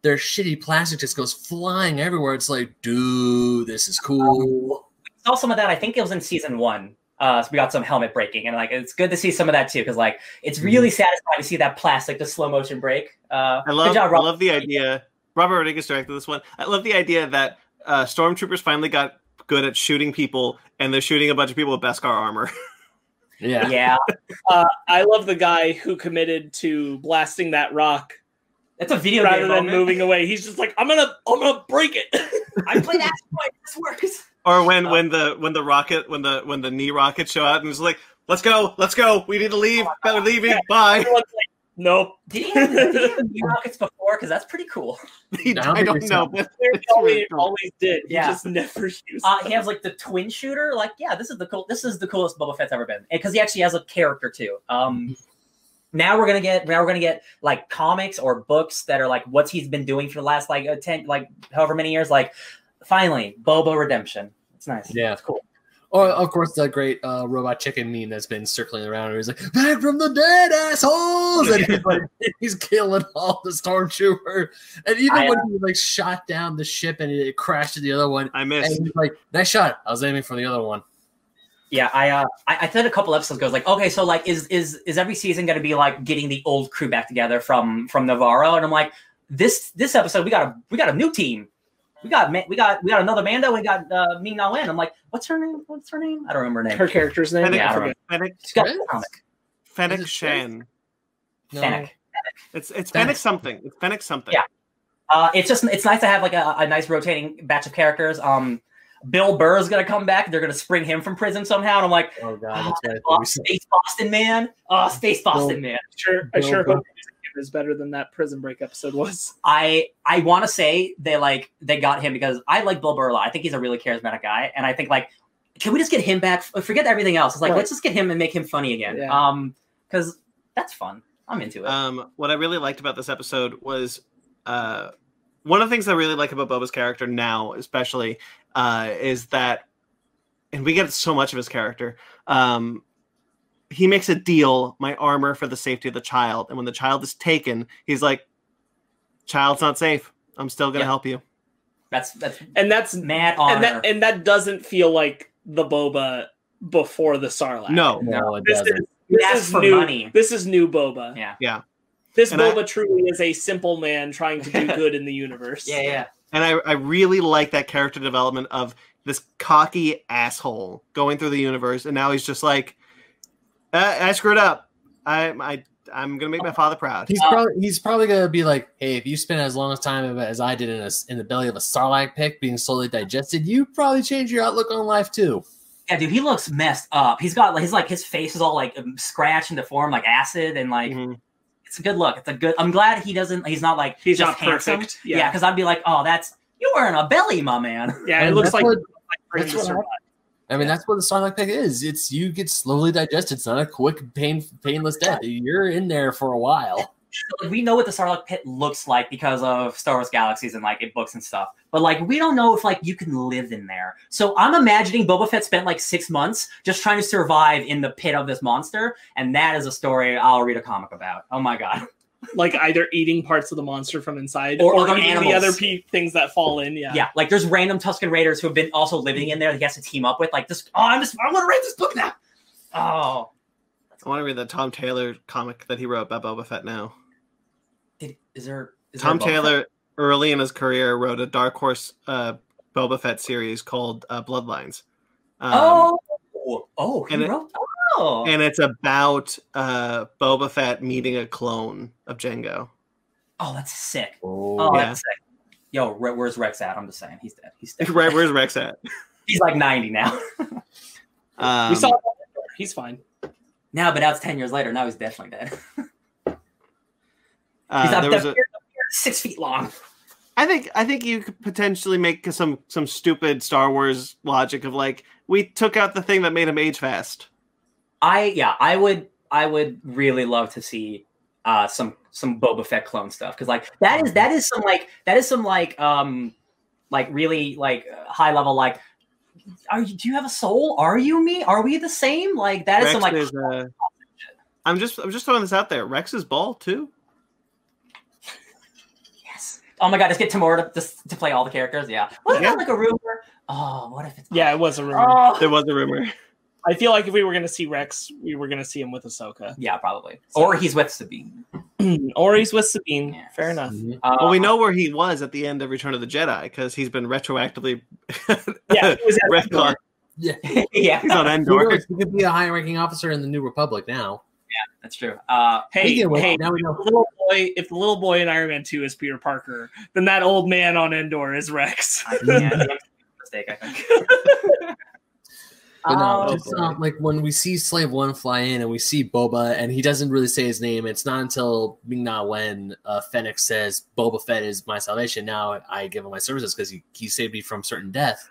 their shitty plastic just goes flying everywhere. It's like, dude, this is cool. I saw some of that. I think it was in season one. Uh, so we got some helmet breaking, and like it's good to see some of that too, because like it's really mm-hmm. satisfying to see that plastic, the slow motion break. Uh, I love, job, I love the idea. Robert Rodriguez directed this one. I love the idea that uh, stormtroopers finally got good at shooting people, and they're shooting a bunch of people with Beskar armor. yeah, yeah. uh, I love the guy who committed to blasting that rock. That's a video rather game than moment. Moving away. He's just like, I'm gonna, I'm gonna break it. I played Asteroid. This works. Or when, uh, when the when the rocket when the when the knee rockets show out and it's like, let's go, let's go, we need to leave, oh better leaving, yeah. bye. Like, nope. Did he have knee rockets before? Because that's pretty cool. He, no, I don't know, but he always, always did. He yeah. just never used. Uh, he has like the twin shooter. Like, yeah, this is the cool. This is the coolest Boba Fett's ever been, because he actually has a character too. Um, now we're gonna get now we're gonna get like comics or books that are like what he's been doing for the last like ten like however many years. Like, finally, Boba redemption. It's nice. Yeah, it's cool. Or, of course, the great uh, robot chicken meme that's been circling around. He's like, back from the dead, assholes! And he's like, he's killing all the stormtrooper. And even I, when he like shot down the ship and it crashed to the other one, I missed. And he's like, nice shot. I was aiming for the other one. Yeah, I uh, I, I said a couple episodes ago, I was like, okay, so like, is is is every season going to be like getting the old crew back together from from Navarro? And I'm like, this this episode we got a we got a new team. We got we got we got another Mando. We got uh, Ming Na Wen. I'm like, what's her name? What's her name? I don't remember her name. Her character's name. Fennec, yeah, Fennec, Fennec, Fennec Shan. No. Fennec. It's it's Fennec. Fennec something. It's Fennec something. Yeah. Uh, it's just it's nice to have like a, a nice rotating batch of characters. Um, Bill Burr's gonna come back. They're gonna spring him from prison somehow. And I'm like, oh god, oh, right. oh, Space Boston man. Oh, Space Boston Bill, man. Sure, Bill I sure Bill. hope. Is better than that Prison Break episode was. I I want to say they like they got him because I like Bill Burr a lot. I think he's a really charismatic guy, and I think like, can we just get him back? Forget everything else. It's like right. let's just get him and make him funny again. Yeah. Um, because that's fun. I'm into it. Um, what I really liked about this episode was uh one of the things I really like about Boba's character now, especially, uh, is that, and we get so much of his character, um, he makes a deal, my armor for the safety of the child. And when the child is taken, he's like, child's not safe. I'm still going to yeah. help you. That's, that's, and that's mad honor. And that, and that doesn't feel like the Boba before the Sarlacc. No, no, it this doesn't. Is, this That's is for new, money. This is new Boba. Yeah. Yeah. This and Boba I, truly is a simple man trying to do good in the universe. Yeah, yeah. And I, I really like that character development of this cocky asshole going through the universe, and now he's just like, uh, I screwed up. I, I, I'm gonna make my father proud. He's uh, probably he's probably gonna be like, hey, if you spend as long as time as I did in a, in the belly of a Sarlacc pit being slowly digested, you probably change your outlook on life too. Yeah, dude, he looks messed up. He's got like his like his face is all like scratched and deformed, like acid, and like mm-hmm. it's a good look. It's a good. I'm glad he doesn't. He's not like he's just not handsome. Perfect. Yeah, because yeah, I'd be like, oh, that's you were in a belly, my man. Yeah, it looks like. What, like I mean, yeah. that's what the Sarlacc pit is. It's you get slowly digested. It's not a quick, pain, painless death. You're in there for a while. We know what the Sarlacc pit looks like because of Star Wars Galaxies and like books and stuff. But like, we don't know if like you can live in there. So I'm imagining Boba Fett spent like six months just trying to survive in the pit of this monster, and that is a story I'll read a comic about. Oh my god! Like either eating parts of the monster from inside, or, or, or eating the other p- things that fall in. Yeah, yeah. Like there's random Tusken Raiders who have been also living in there that he has to team up with. Like this. Oh, I'm just. I want to read this book now. Oh. I want to read the Tom Taylor comic that he wrote about Boba Fett now. Did, is there is Tom there Taylor Fett? Early in his career wrote a Dark Horse uh, Boba Fett series called uh, Bloodlines. Um, oh, oh, he and wrote it, oh. And it's about uh, Boba Fett meeting a clone of Jango. Oh, that's sick. Oh, oh yeah. that's sick. Yo, where's Rex at? I'm just saying, he's dead. He's dead. Right, where's Rex at? He's like ninety now. um, we saw him. He's fine. Now, but now it's ten years later. Now he's definitely dead. he's uh, up there was a, here, up here, six feet long. I think I think you could potentially make some some stupid Star Wars logic of like we took out the thing that made him age fast. I yeah, I would I would really love to see uh, some some Boba Fett clone stuff because like that is that is some like that is some like um like really like high level like. Are you? Do you have a soul? Are you me? Are we the same? Like that is Rex some like. Is, uh, I'm just I'm just throwing this out there. Rex is bald too. Yes. Oh my god! Let's get Tamora to, to to play all the characters. Yeah. What yeah. about like a rumor? Oh, what if it's? Yeah, it was a rumor. Oh. There was a rumor. I feel like if we were going to see Rex, we were going to see him with Ahsoka. Yeah, probably. So. Or he's with Sabine. or he's with Sabine. Yes. Fair enough. Mm-hmm. Uh, well, we know where he was at the end of Return of the Jedi because he's been retroactively. yeah, he was at Endor. Yeah. yeah, he's on Endor. He, he could be a high-ranking officer in the New Republic now. Yeah, that's true. Uh, hey, hey, hey now we know. If the little boy, if the little boy in Iron Man two is Peter Parker, then that old man on Endor is Rex. uh, yeah, that's a mistake, I think. But no, oh, just, um, like when we see Slave One fly in and we see Boba and he doesn't really say his name. It's not until Ming-Na when uh, Fennec says Boba Fett is my salvation. Now I give him my services because he, he saved me from certain death.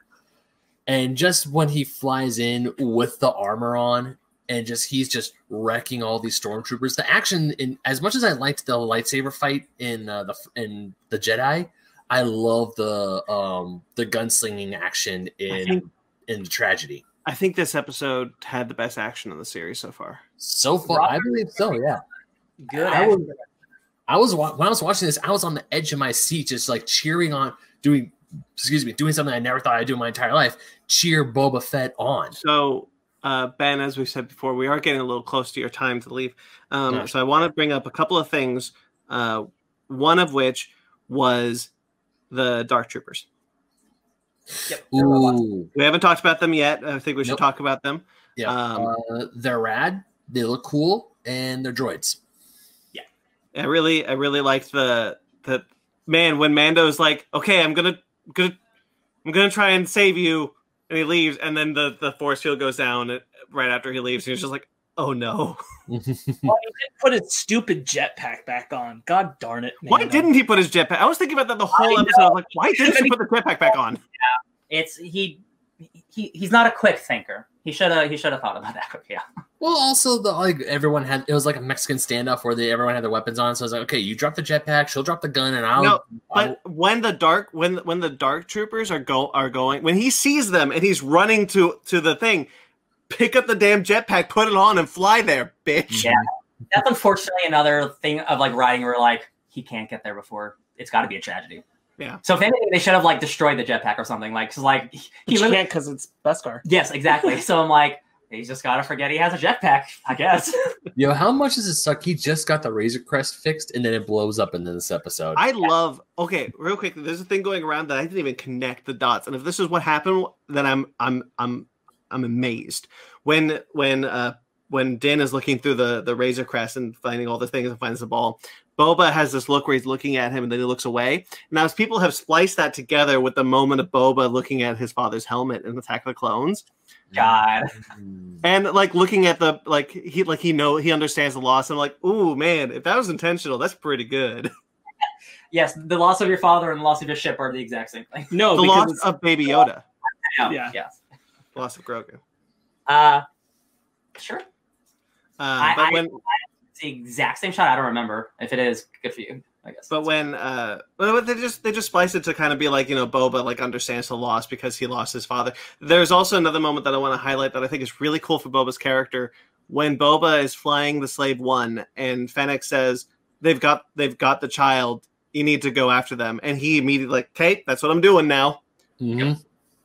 And just when he flies in with the armor on and just he's just wrecking all these stormtroopers. The action, in as much as I liked the lightsaber fight in uh, the in the Jedi, I love the um, the gunslinging action in in the Tragedy. I think this episode had the best action in the series so far. So far, I believe so. Yeah, good. I was, I was when I was watching this, I was on the edge of my seat, just like cheering on, doing, excuse me, doing something I never thought I'd do in my entire life. Cheer Boba Fett on. So, uh, Ben, as we said before, we are getting a little close to your time to leave. Um, yeah. So I want to bring up a couple of things. Uh, one of which was the Dark Troopers. Yep. Ooh. We haven't talked about them yet. I think we should nope. talk about them. Yeah, um, uh, they're rad. They look cool, and they're droids. Yeah, I really, I really liked the the man when Mando's like, "Okay, I'm gonna, gonna, I'm gonna try and save you," and he leaves, and then the the force field goes down right after he leaves. And he's just like, "Oh no!" Well, he didn't put his stupid jetpack back on. God darn it! Mando. Why didn't he put his jetpack? I was thinking about that the whole I episode. I was like, why didn't he put the jetpack back on? Yeah, it's he he he's not a quick thinker. He should have he should have thought about that. Yeah. Well, also the like everyone had it was like a Mexican standoff where they everyone had their weapons on. So I was like, okay, you drop the jetpack, she'll drop the gun, and I'll. No, but I'll... when the dark when when the dark troopers are go are going when he sees them and he's running to to the thing, pick up the damn jetpack, put it on, and fly there, bitch. Yeah, that's unfortunately another thing of like writing where like he can't get there before. It's got to be a tragedy. Yeah. So if anything, they should have like destroyed the jetpack or something. Like, cause like he, he can't because it's Beskar. Yes, exactly. So I'm like, he's just gotta forget he has a jetpack, I guess. Yo, how much does it suck? He just got the Razor Crest fixed, and then it blows up in this episode. I love. Okay, real quick. There's a thing going around that I didn't even connect the dots. And if this is what happened, then I'm I'm I'm I'm amazed when when uh when Din is looking through the the Razor Crest and finding all the things and finds the ball. Boba has this look where he's looking at him and then he looks away. Now, as people have spliced that together with the moment of Boba looking at his father's helmet in Attack of the Clones. God. And like looking at the, like he, like he know he understands the loss. I'm like, ooh, man, if that was intentional, that's pretty good. Yes. The loss of your father and the loss of your ship are the exact same thing. No, the loss of Baby Yoda. Know, yeah. Yes. The loss of Grogu. Uh, sure. Uh, but I, when... I, I, the exact same shot. I don't remember if it is. Good for you, I guess. But when uh, well, they just they just spliced it to kind of be like, you know, Boba like understands the loss because he lost his father. There's also another moment that I want to highlight that I think is really cool for Boba's character when Boba is flying the Slave One and Fennec says they've got they've got the child. You need to go after them, and he immediately like, "Okay, that's what I'm doing now." Mm-hmm. And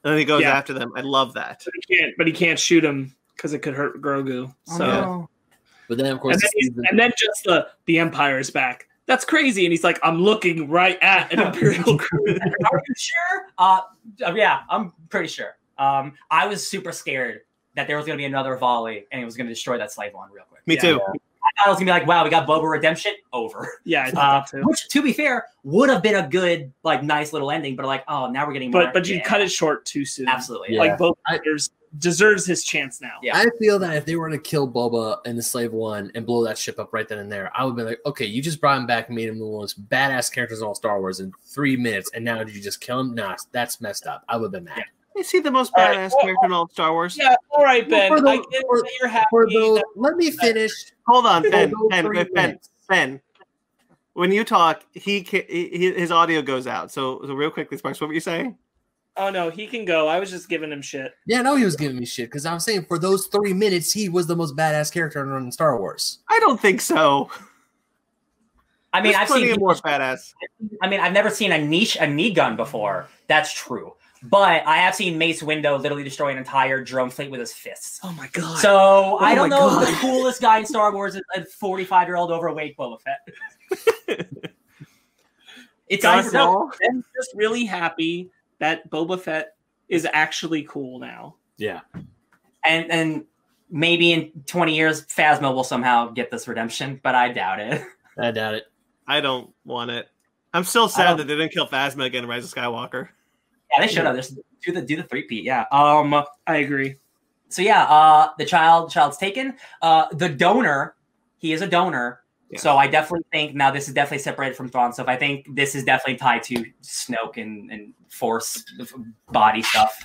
then he goes yeah. after them. I love that. But he can't. But he can't shoot him because it could hurt Grogu. So. Oh, no. But then, of course, and then, and then just the the Empire is back. That's crazy. And he's like, I'm looking right at an Imperial cruiser. Are you sure? Uh, yeah, I'm pretty sure. Um, I was super scared that there was going to be another volley and it was going to destroy that Slave One real quick. Me yeah, too. Yeah. I thought it was going to be like, wow, we got Boba redemption over. Yeah, I thought uh, too. Which, to be fair, would have been a good, like, nice little ending. But like, oh, now we're getting more. But but you yeah. cut it short too soon. Absolutely. Yeah. Like Boba. I, deserves his chance now. Yeah. I feel that if they were to kill Boba and the Slave One and blow that ship up right then and there, I would be like, okay, you just brought him back and made him the most badass characters in all Star Wars in three minutes, and now did you just kill him? Nah, that's messed up. I would have been mad. Is he the most all badass right. character in all Star Wars? Yeah, all right, Ben. Well, for those, I get for, you're happy. For those, that, let me finish. Hold on, Ben. Ben, ben, ben, Ben. When you talk, he, he his audio goes out. So, so real quickly, Sparks, what were you saying? Oh, no, he can go. I was just giving him shit. Yeah, no, he was giving me shit, because I'm saying for those three minutes, he was the most badass character in Star Wars. I don't think so. I mean, There's I've seen more badass. I mean, I've never seen a niche, a knee gun before. That's true. But I have seen Mace Windu literally destroy an entire drone fleet with his fists. Oh, my God. So oh I don't know God. If the coolest guy in Star Wars is a forty-five-year-old overweight Boba Fett. It's awesome. I'm just really happy that Boba Fett is actually cool now. Yeah. And and maybe in twenty years, Phasma will somehow get this redemption, but I doubt it. I doubt it. I don't want it. I'm still sad that they didn't kill Phasma again in Rise of Skywalker. Yeah, they should have. Just do the do the three-peat, yeah. Um, I agree. So yeah, uh, the child child's taken. Uh, the donor, he is a donor. Yeah. So I definitely think now this is definitely separated from Thrawn stuff. I think this is definitely tied to Snoke and, and Force body stuff,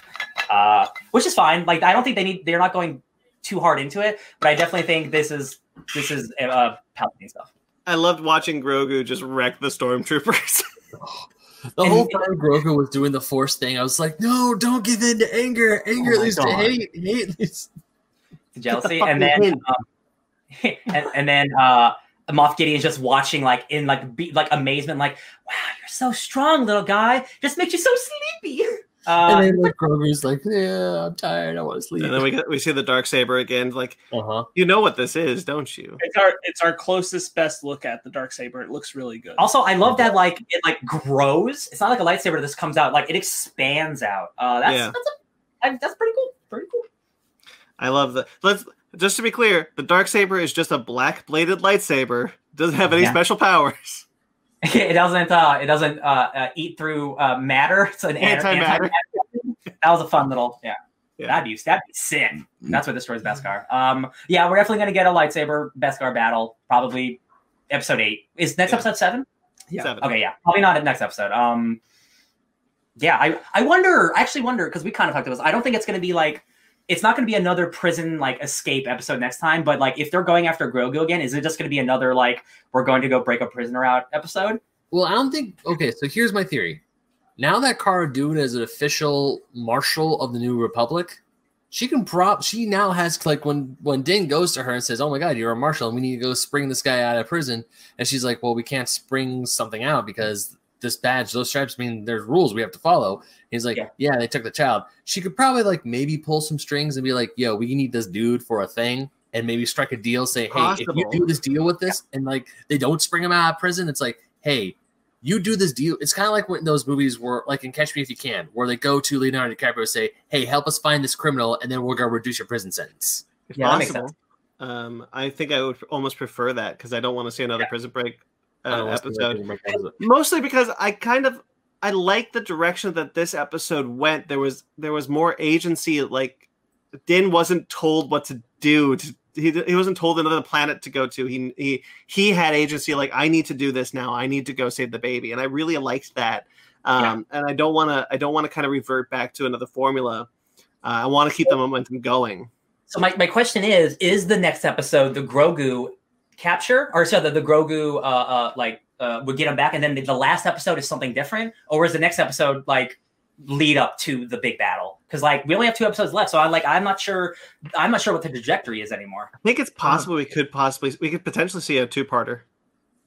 uh, which is fine. Like I don't think they need; they're not going too hard into it. But I definitely think this is this is uh, Palpatine stuff. I loved watching Grogu just wreck the stormtroopers. The and, whole time Grogu was doing the Force thing, I was like, "No, don't give in to anger. Anger oh leads to hate. Hate leads to jealousy." The and, then, um, and, and then, and uh, then. Moff Gideon is just watching, like in like be, like amazement, like wow, you're so strong, little guy. Just makes you so sleepy. Uh, and then like, Grogu's like, yeah, I'm tired. I want to sleep. And then we get, we see the Darksaber again. Like, uh-huh. You know what this is, don't you? It's our it's our closest best look at the Darksaber. It looks really good. Also, I love that like it like grows. It's not like a lightsaber. This comes out like it expands out. Uh, that's yeah. that's, a, that's pretty cool. Pretty cool. I love that. Let's. Just to be clear, the Darksaber is just a black bladed lightsaber. Doesn't have any yeah. special powers. It doesn't. Uh, it doesn't uh, uh, eat through uh, matter. It's an antimatter. antimatter. That was a fun little. Yeah, yeah. that'd be that'd be sin. That's what destroys Beskar. Um, yeah, we're definitely gonna get a lightsaber Beskar battle. Probably episode eight is next yeah. episode seven? Yeah. seven. Okay, yeah, probably not at next episode. Um, yeah, I, I wonder, I actually wonder, because we kind of talked about this, I don't think it's going to be like, it's not going to be another prison, like, escape episode next time, but, like, if they're going after Grogu again, is it just going to be another, like, we're going to go break a prisoner out episode? Well, I don't think, okay, so here's my theory. Now that Cara Dune is an official marshal of the New Republic, she can prop, she now has, like, when, when Din goes to her and says, oh my god, you're a marshal, and we need to go spring this guy out of prison, and she's like, well, we can't spring something out because this badge, those stripes mean there's rules we have to follow. And he's like, yeah. yeah, they took the child. She could probably, like, maybe pull some strings and be like, yo, we need this dude for a thing, and maybe strike a deal, say, hey, Possible. if you do this deal with this, yeah. and, like, they don't spring him out of prison, it's like, hey, you do this deal. It's kind of like when those movies were, like in Catch Me If You Can, where they go to Leonardo DiCaprio and say, hey, help us find this criminal, and then we're going to reduce your prison sentence. If yeah, possible. Um, I think I would almost prefer that, because I don't want to see another yeah. prison break Uh, episode, mostly because I kind of I like the direction that this episode went. There was there was more agency. Like, Din wasn't told what to do. To, he he wasn't told another planet to go to. He he he had agency. Like, I need to do this now. I need to go save the baby. And I really liked that. Um, yeah. And I don't want to I don't want to kind of revert back to another formula. Uh, I want to keep the momentum going. So my my question is: is the next episode the Grogu capture, or so that the Grogu uh, uh, like uh, would get him back, and then the, the last episode is something different, or is the next episode like lead up to the big battle? Because, like, we only have two episodes left, so I like I'm not sure I'm not sure what the trajectory is anymore. I think it's possible we could possibly we could potentially see a two-parter.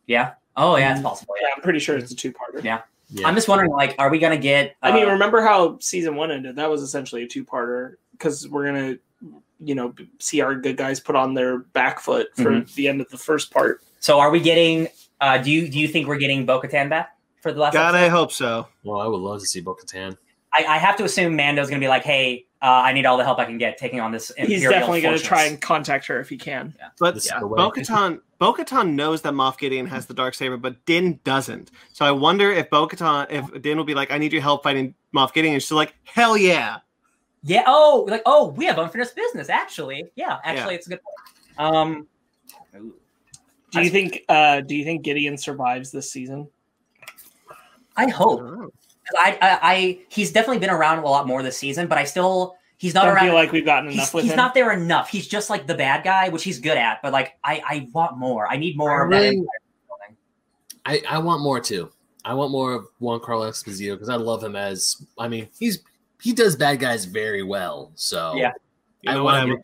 Yeah. Oh yeah, it's possible. Yeah, I'm pretty sure it's a two-parter. Yeah. yeah. I'm just wondering, like, are we gonna get? Uh, I mean, remember how season one ended? That was essentially a two-parter, because we're gonna, you know, see our good guys put on their back foot for mm-hmm. the end of the first part. So are we getting, uh, do you do you think we're getting Bo-Katan back for the last God, episode? I hope so. Well, I would love to see Bo-Katan. I, I have to assume Mando's going to be like, hey, uh, I need all the help I can get taking on this Imperial. He's definitely going to try and contact her if he can. Yeah. But yeah. Bo-Katan, Bo-Katan knows that Moff Gideon has the Darksaber, but Din doesn't. So I wonder if Bo-Katan, if Din will be like, I need your help fighting Moff Gideon. And she's like, hell yeah. Yeah. Oh, like, oh, we have unfinished business, actually. Yeah, actually, yeah. It's a good point. Um, do you think uh, do you think Gideon survives this season? I hope. I, I, I, he's definitely been around a lot more this season, but I still, he's not Don't around. Feel like we've gotten enough he's, with he's him. He's not there enough. He's just like the bad guy, which he's good at. But, like, I, I want more. I need more. I, of really, that I, I want more too. I want more of Juan Carlos Esposito, because I love him as. I mean, he's. He does bad guys very well, so yeah. You know, I, I, would,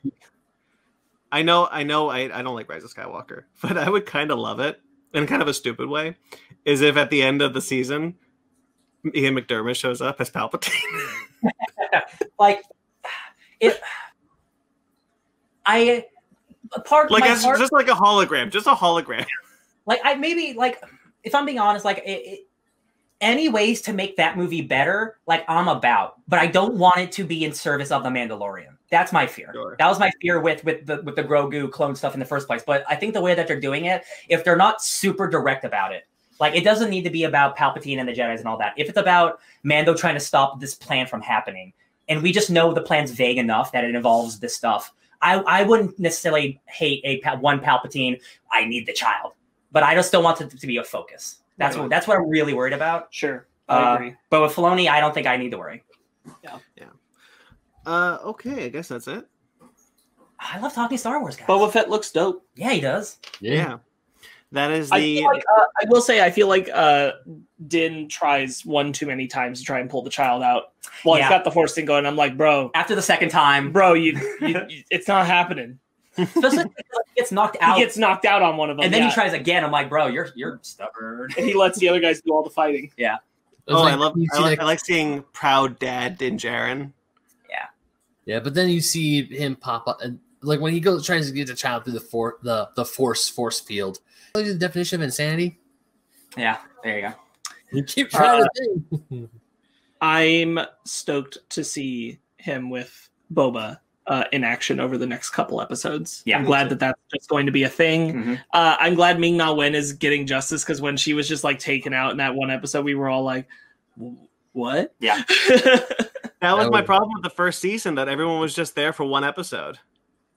I know, I know, I, I don't like Rise of Skywalker, but I would kind of love it in kind of a stupid way. Is if at the end of the season, Ian McDermott shows up as Palpatine. Like, if I part like it's heart, just like a hologram, just a hologram. Like, I maybe like if I'm being honest, like it. it any ways to make that movie better, like, I'm about, but I don't want it to be in service of The Mandalorian. That's my fear. Sure. That was my fear with with the with the Grogu clone stuff in the first place. But I think the way that they're doing it, if they're not super direct about it, like, it doesn't need to be about Palpatine and the Jedis and all that. If it's about Mando trying to stop this plan from happening, and we just know the plan's vague enough that it involves this stuff, I, I wouldn't necessarily hate a one Palpatine, I need the child. But I just don't want it to be a focus. That's what that's what I'm really worried about. Sure, I uh, agree. But with Filoni, I don't think I need to worry. Yeah, yeah. Uh, okay, I guess that's it. I love talking Star Wars, guys. Boba Fett looks dope. Yeah, he does. Yeah, yeah. That is the. I, feel like, uh, I will say, I feel like uh, Din tries one too many times to try and pull the child out. Well, yeah. He's got the Force thing going. I'm like, bro. After the second time, bro, you, you, you it's not happening. Especially because he gets knocked out. He gets knocked out on one of them. And then yeah. he tries again. I'm like, bro, you're you're stubborn. And he lets the other guys do all the fighting. Yeah. Oh, like, I love I like, I like seeing proud dad Din Djarin. Yeah. Yeah, but then you see him pop up, and like when he goes tries to get the child through the for the, the force force field. What is the definition of insanity? Yeah, there you go. You keep trying uh, to think. I'm stoked to see him with Boba. Uh, in action over the next couple episodes. Yeah, I'm glad that that's just going to be a thing. Mm-hmm. Uh, I'm glad Ming-Na Wen is getting justice, because when she was just like taken out in that one episode, we were all like, what? Yeah. that, that was my be. problem with the first season, that everyone was just there for one episode.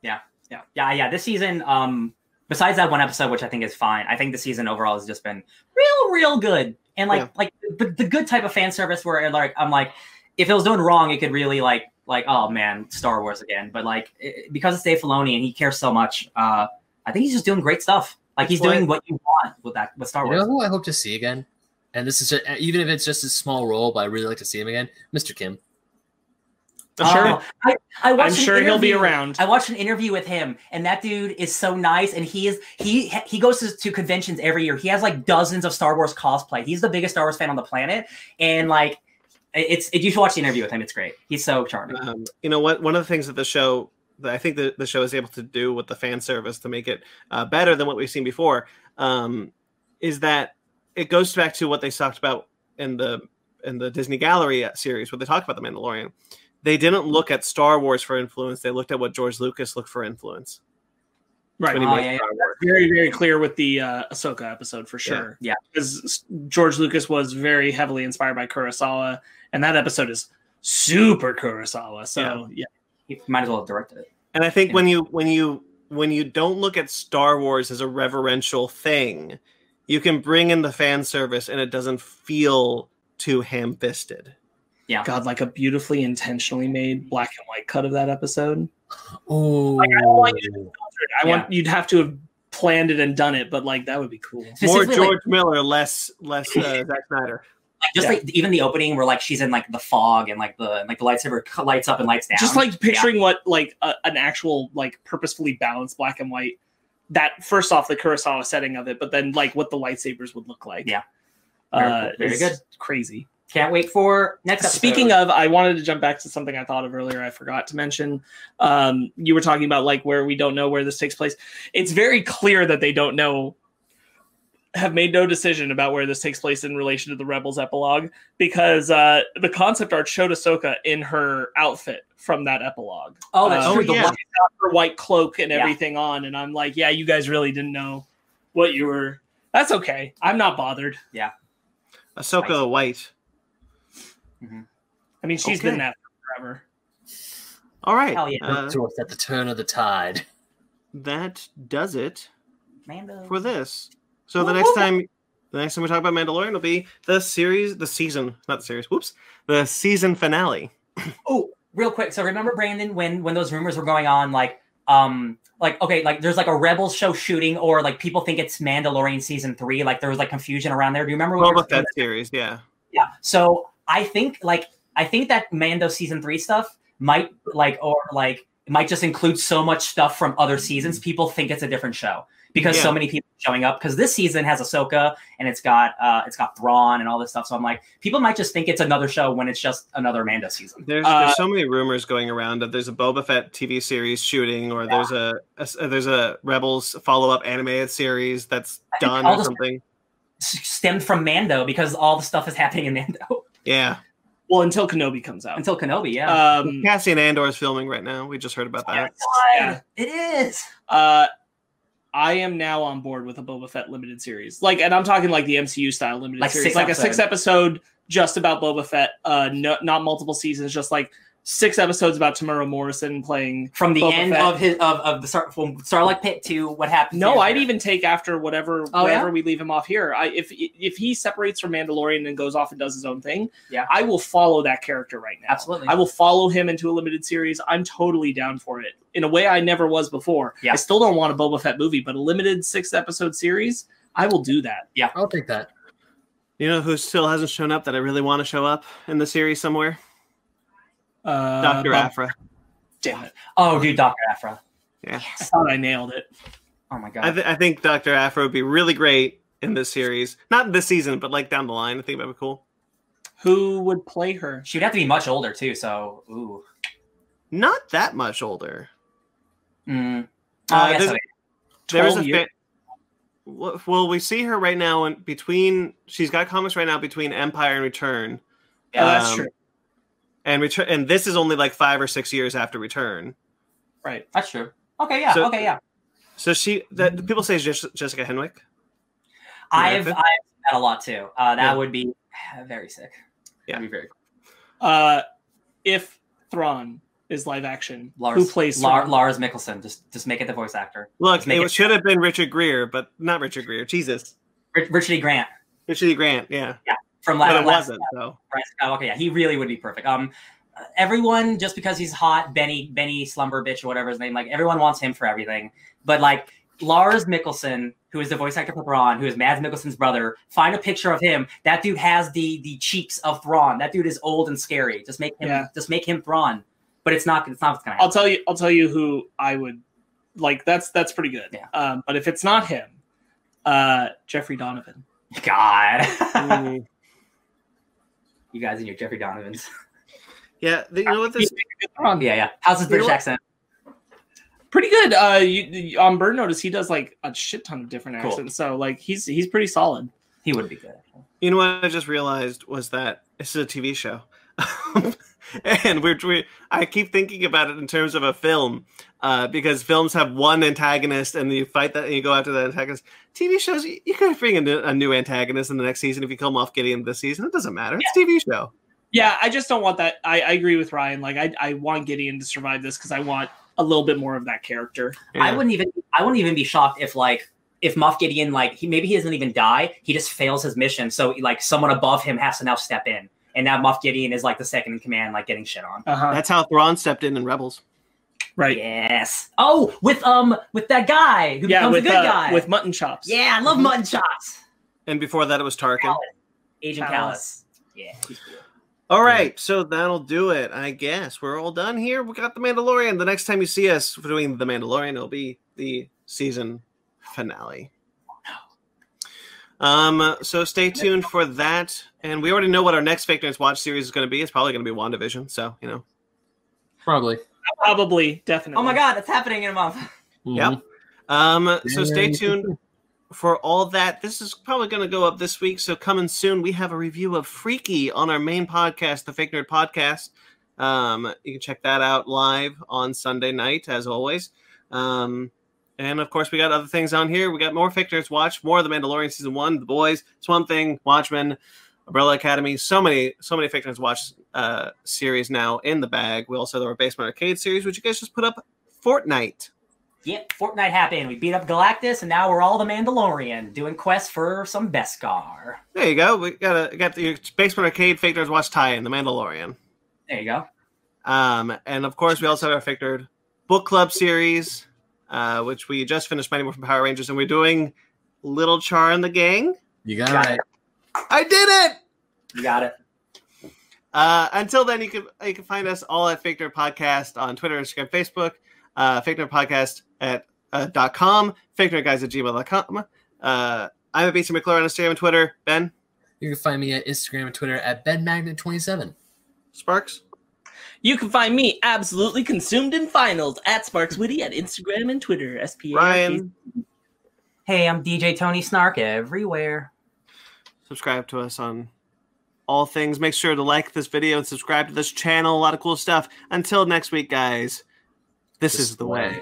Yeah. Yeah. Yeah. Yeah. This season, um, besides that one episode, which I think is fine, I think the season overall has just been real, real good. And like, yeah. like the, the good type of fan service where like, I'm like, if it was doing wrong, it could really like, like, oh man, Star Wars again. But like, it, because it's Dave Filoni and he cares so much, uh, I think he's just doing great stuff. Like he's doing what you want with that, with Star Wars. You know who I hope to see again? And this is just, even if it's just a small role, but I really like to see him again. Mister Kim. I'm sure, uh, I, I I'm sure he'll be around. I watched an interview with him, and that dude is so nice. And he is he he goes to, to conventions every year. He has like dozens of Star Wars cosplay. He's the biggest Star Wars fan on the planet, and like it's it, you should watch the interview with him. It's great. He's so charming. Um, you know what? One of the things that the show that I think the the show is able to do with the fan service to make it uh, better than what we've seen before um, is that it goes back to what they talked about in the in the Disney Gallery series where they talked about The Mandalorian. They didn't look at Star Wars for influence. They looked at what George Lucas looked for influence. Right. Oh, yeah, yeah. That's very, very clear with the uh, Ahsoka episode for sure. Yeah. Because yeah. George Lucas was very heavily inspired by Kurosawa, and that episode is super Kurosawa. So yeah, yeah. He might as well have directed it. And I think yeah. when you when you when you don't look at Star Wars as a reverential thing, you can bring in the fan service, and it doesn't feel too ham-fisted. Yeah. God, like a beautifully intentionally made black and white cut of that episode. Oh, like, I don't want you to filter it. I yeah. want you'd have to have planned it and done it, but like that would be cool. More George like, Miller, less less uh, Zack Snyder. Like just yeah. like even the opening where like she's in like the fog and like the like the lightsaber lights up and lights down. Just like picturing yeah. what like a, an actual like purposefully balanced black and white. That first off the Kurosawa setting of it, but then like what the lightsabers would look like. Yeah, uh, very, very good, crazy. Can't wait for next episode. Speaking of, I wanted to jump back to something I thought of earlier I forgot to mention. Um, you were talking about like where we don't know where this takes place. It's very clear that they don't know, have made no decision about where this takes place in relation to the Rebels epilogue because uh, the concept art showed Ahsoka in her outfit from that epilogue. Oh, that's uh, true. The yeah. white, her white cloak and yeah. everything on. And I'm like, yeah, you guys really didn't know what you were. That's okay. I'm not bothered. Yeah. Ahsoka nice. White. Mm-hmm. I mean, she's okay. been that forever. All right. Hell yeah. Uh, to us at the turn of the tide. That does it Mando. For this. So Whoa. the next time the next time we talk about Mandalorian will be the series, the season, not the series, whoops, the season finale. Oh, real quick. So remember, Brandon, when when those rumors were going on, like, um, like, okay, like there's like a Rebels show shooting or like people think it's Mandalorian season three. Like there was like confusion around there. Do you remember? What about that series? Yeah. Yeah. So I think like I think that Mando season three stuff might like or like it might just include so much stuff from other seasons. People think it's a different show because yeah. so many people are showing up because this season has Ahsoka and it's got uh, it's got Thrawn and all this stuff. So I'm like, people might just think it's another show when it's just another Mando season. There's, uh, there's so many rumors going around that there's a Boba Fett T V series shooting or yeah. there's a, a there's a Rebels follow up animated series that's done or something. Stemmed from Mando because all the stuff is happening in Mando. Yeah. Well, until Kenobi comes out. Until Kenobi, yeah. Um, Cassian Andor is filming right now. We just heard about that. Yeah. It is. Uh, I am now on board with a Boba Fett limited series. Like, and I'm talking like the M C U style limited like series. Like episode. a six episode just about Boba Fett. Uh, no, not multiple seasons, just like six episodes about Tamura Morrison playing from the Boba end Fett. of his of, of the Star, from Sarlacc Pit to what happened. No, I'd there. even take after whatever oh, wherever yeah? we leave him off here. I, if if he separates from Mandalorian and goes off and does his own thing, yeah. I will follow that character right now. Absolutely, I will follow him into a limited series. I'm totally down for it in a way I never was before. Yeah. I still don't want a Boba Fett movie, but a limited six episode series, I will do that. Yeah, I'll take that. You know who still hasn't shown up that I really want to show up in the series somewhere? Uh, Doctor Aphra. Damn it. Oh, dude, Doctor Aphra. Yeah. I thought I nailed it. Oh, my God. I, th- I think Doctor Aphra would be really great in this series. Not this season, but like down the line. I think that would be cool. Who would play her? She would have to be much older, too, so... Ooh. Not that much older. Mm. Uh, uh, there's, so. there's a... Fa- well, we see her right now in between... She's got comics right now between Empire and Return. Yeah, um, that's true. And return, and this is only like five or six years after Return, right? That's true. Okay, yeah. So, okay, yeah. So she, that, people say Jessica Henwick. I've I've said that a lot too. Uh, that yeah. would be very sick. Yeah, That'd be very cool. Uh, if Thrawn is live action. Lars, Who plays La Thrawn? Lars Mikkelsen. Just just make it the voice actor. Look, it, it should have been Richard Greer, but not Richard Greer. Jesus. Rich, Richard E. Grant. Richard E. Grant, yeah. Yeah, from last. But it wasn't, though. So. Okay, yeah, he really would be perfect. Um, everyone, just because he's hot, Benny, Benny Slumber Bitch, or whatever his name, like, everyone wants him for everything. But, like, Lars Mikkelsen, who is the voice actor for Thrawn, who is Mads Mikkelsen's brother, find a picture of him. That dude has the the cheeks of Thrawn. That dude is old and scary. Just make him, yeah. just make him Thrawn. But it's not, it's not what's gonna happen. I'll tell you, I'll tell you who I would like. That's that's pretty good. Yeah. Um, but if it's not him, uh, Jeffrey Donovan. God, mm. You guys and your Jeffrey Donovans. Yeah, you know what this. Yeah, yeah. How's his British accent? Pretty good. Uh, you, you, on Burn Notice, he does like a shit ton of different cool. accents. So like he's he's pretty solid. He would be good. You know what I just realized was that this is a T V show. And we're, we, I keep thinking about it in terms of a film, uh, because films have one antagonist, and you fight that, and you go after that antagonist. T V shows, you, you could bring a new, a new antagonist in the next season if you kill Moff Gideon this season. It doesn't matter. It's yeah. a T V show. Yeah, I just don't want that. I, I agree with Ryan. Like, I, I want Gideon to survive this because I want a little bit more of that character. Yeah. I wouldn't even, I wouldn't even be shocked if like. If Moff Gideon, like, he maybe he doesn't even die, he just fails his mission. So, like, someone above him has to now step in. And now Moff Gideon is, like, the second in command, like, getting shit on. Uh-huh. That's how Thrawn stepped in in Rebels. Right. Yes. Oh, with um, with that guy who yeah, becomes with, a good uh, guy. With Mutton Chops. Yeah, I love mm-hmm. Mutton Chops. And before that, it was Tarkin. Callous. Agent Callous. Yeah, he's cool. All right, yeah. So that'll do it, I guess. We're all done here. We got The Mandalorian. The next time you see us doing The Mandalorian, it'll be the season... finale. Um, so stay tuned for that. And we already know what our next Fake Nerds Watch series is going to be. It's probably going to be WandaVision. So, you know. Probably. Probably. Definitely. Oh my God, it's happening in a month. Mm-hmm. Yep. Um, so stay tuned for all that. This is probably going to go up this week. So coming soon, we have a review of Freaky on our main podcast, the Fake Nerd Podcast. Um, you can check that out live on Sunday night, as always. Um, And, of course, we got other things on here. We got more Fake Nerds Watch, more of The Mandalorian Season one, The Boys, Swamp Thing, Watchmen, Umbrella Academy. So many so many Fake Nerds Watch uh, series now in the bag. We also have our Basement Arcade series, which you guys just put up, Fortnite. Yep, Fortnite happened. We beat up Galactus, and now we're all The Mandalorian, doing quests for some Beskar. There you go. We got, a, got the Basement Arcade Fake Nerds Watch tie-in, The Mandalorian. There you go. Um, and, of course, we also have our Fake Nerd Book Club series. Uh, which we just finished Mighty Morphin Power Rangers, and we're doing Little Char and the Gang. You got, got it. it. I did it! You got it. Uh, until then, you can you can find us all at Fake Nerd Podcast on Twitter, Instagram, Facebook, uh, Fake Nerd Podcast at uh, dot com, Fake Nerd Guys at gmail dot com. Uh, I'm at B C McClure on Instagram and Twitter. Ben? You can find me at Instagram and Twitter at Ben Magnet twenty-seven. Sparks? You can find me absolutely consumed in finals at Sparks Witty at Instagram and Twitter. S P A. Ryan. Hey, I'm D J Tony Snark everywhere. Subscribe to us on all things. Make sure to like this video and subscribe to this channel. A lot of cool stuff. Until next week, guys. This, this is the way.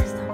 way.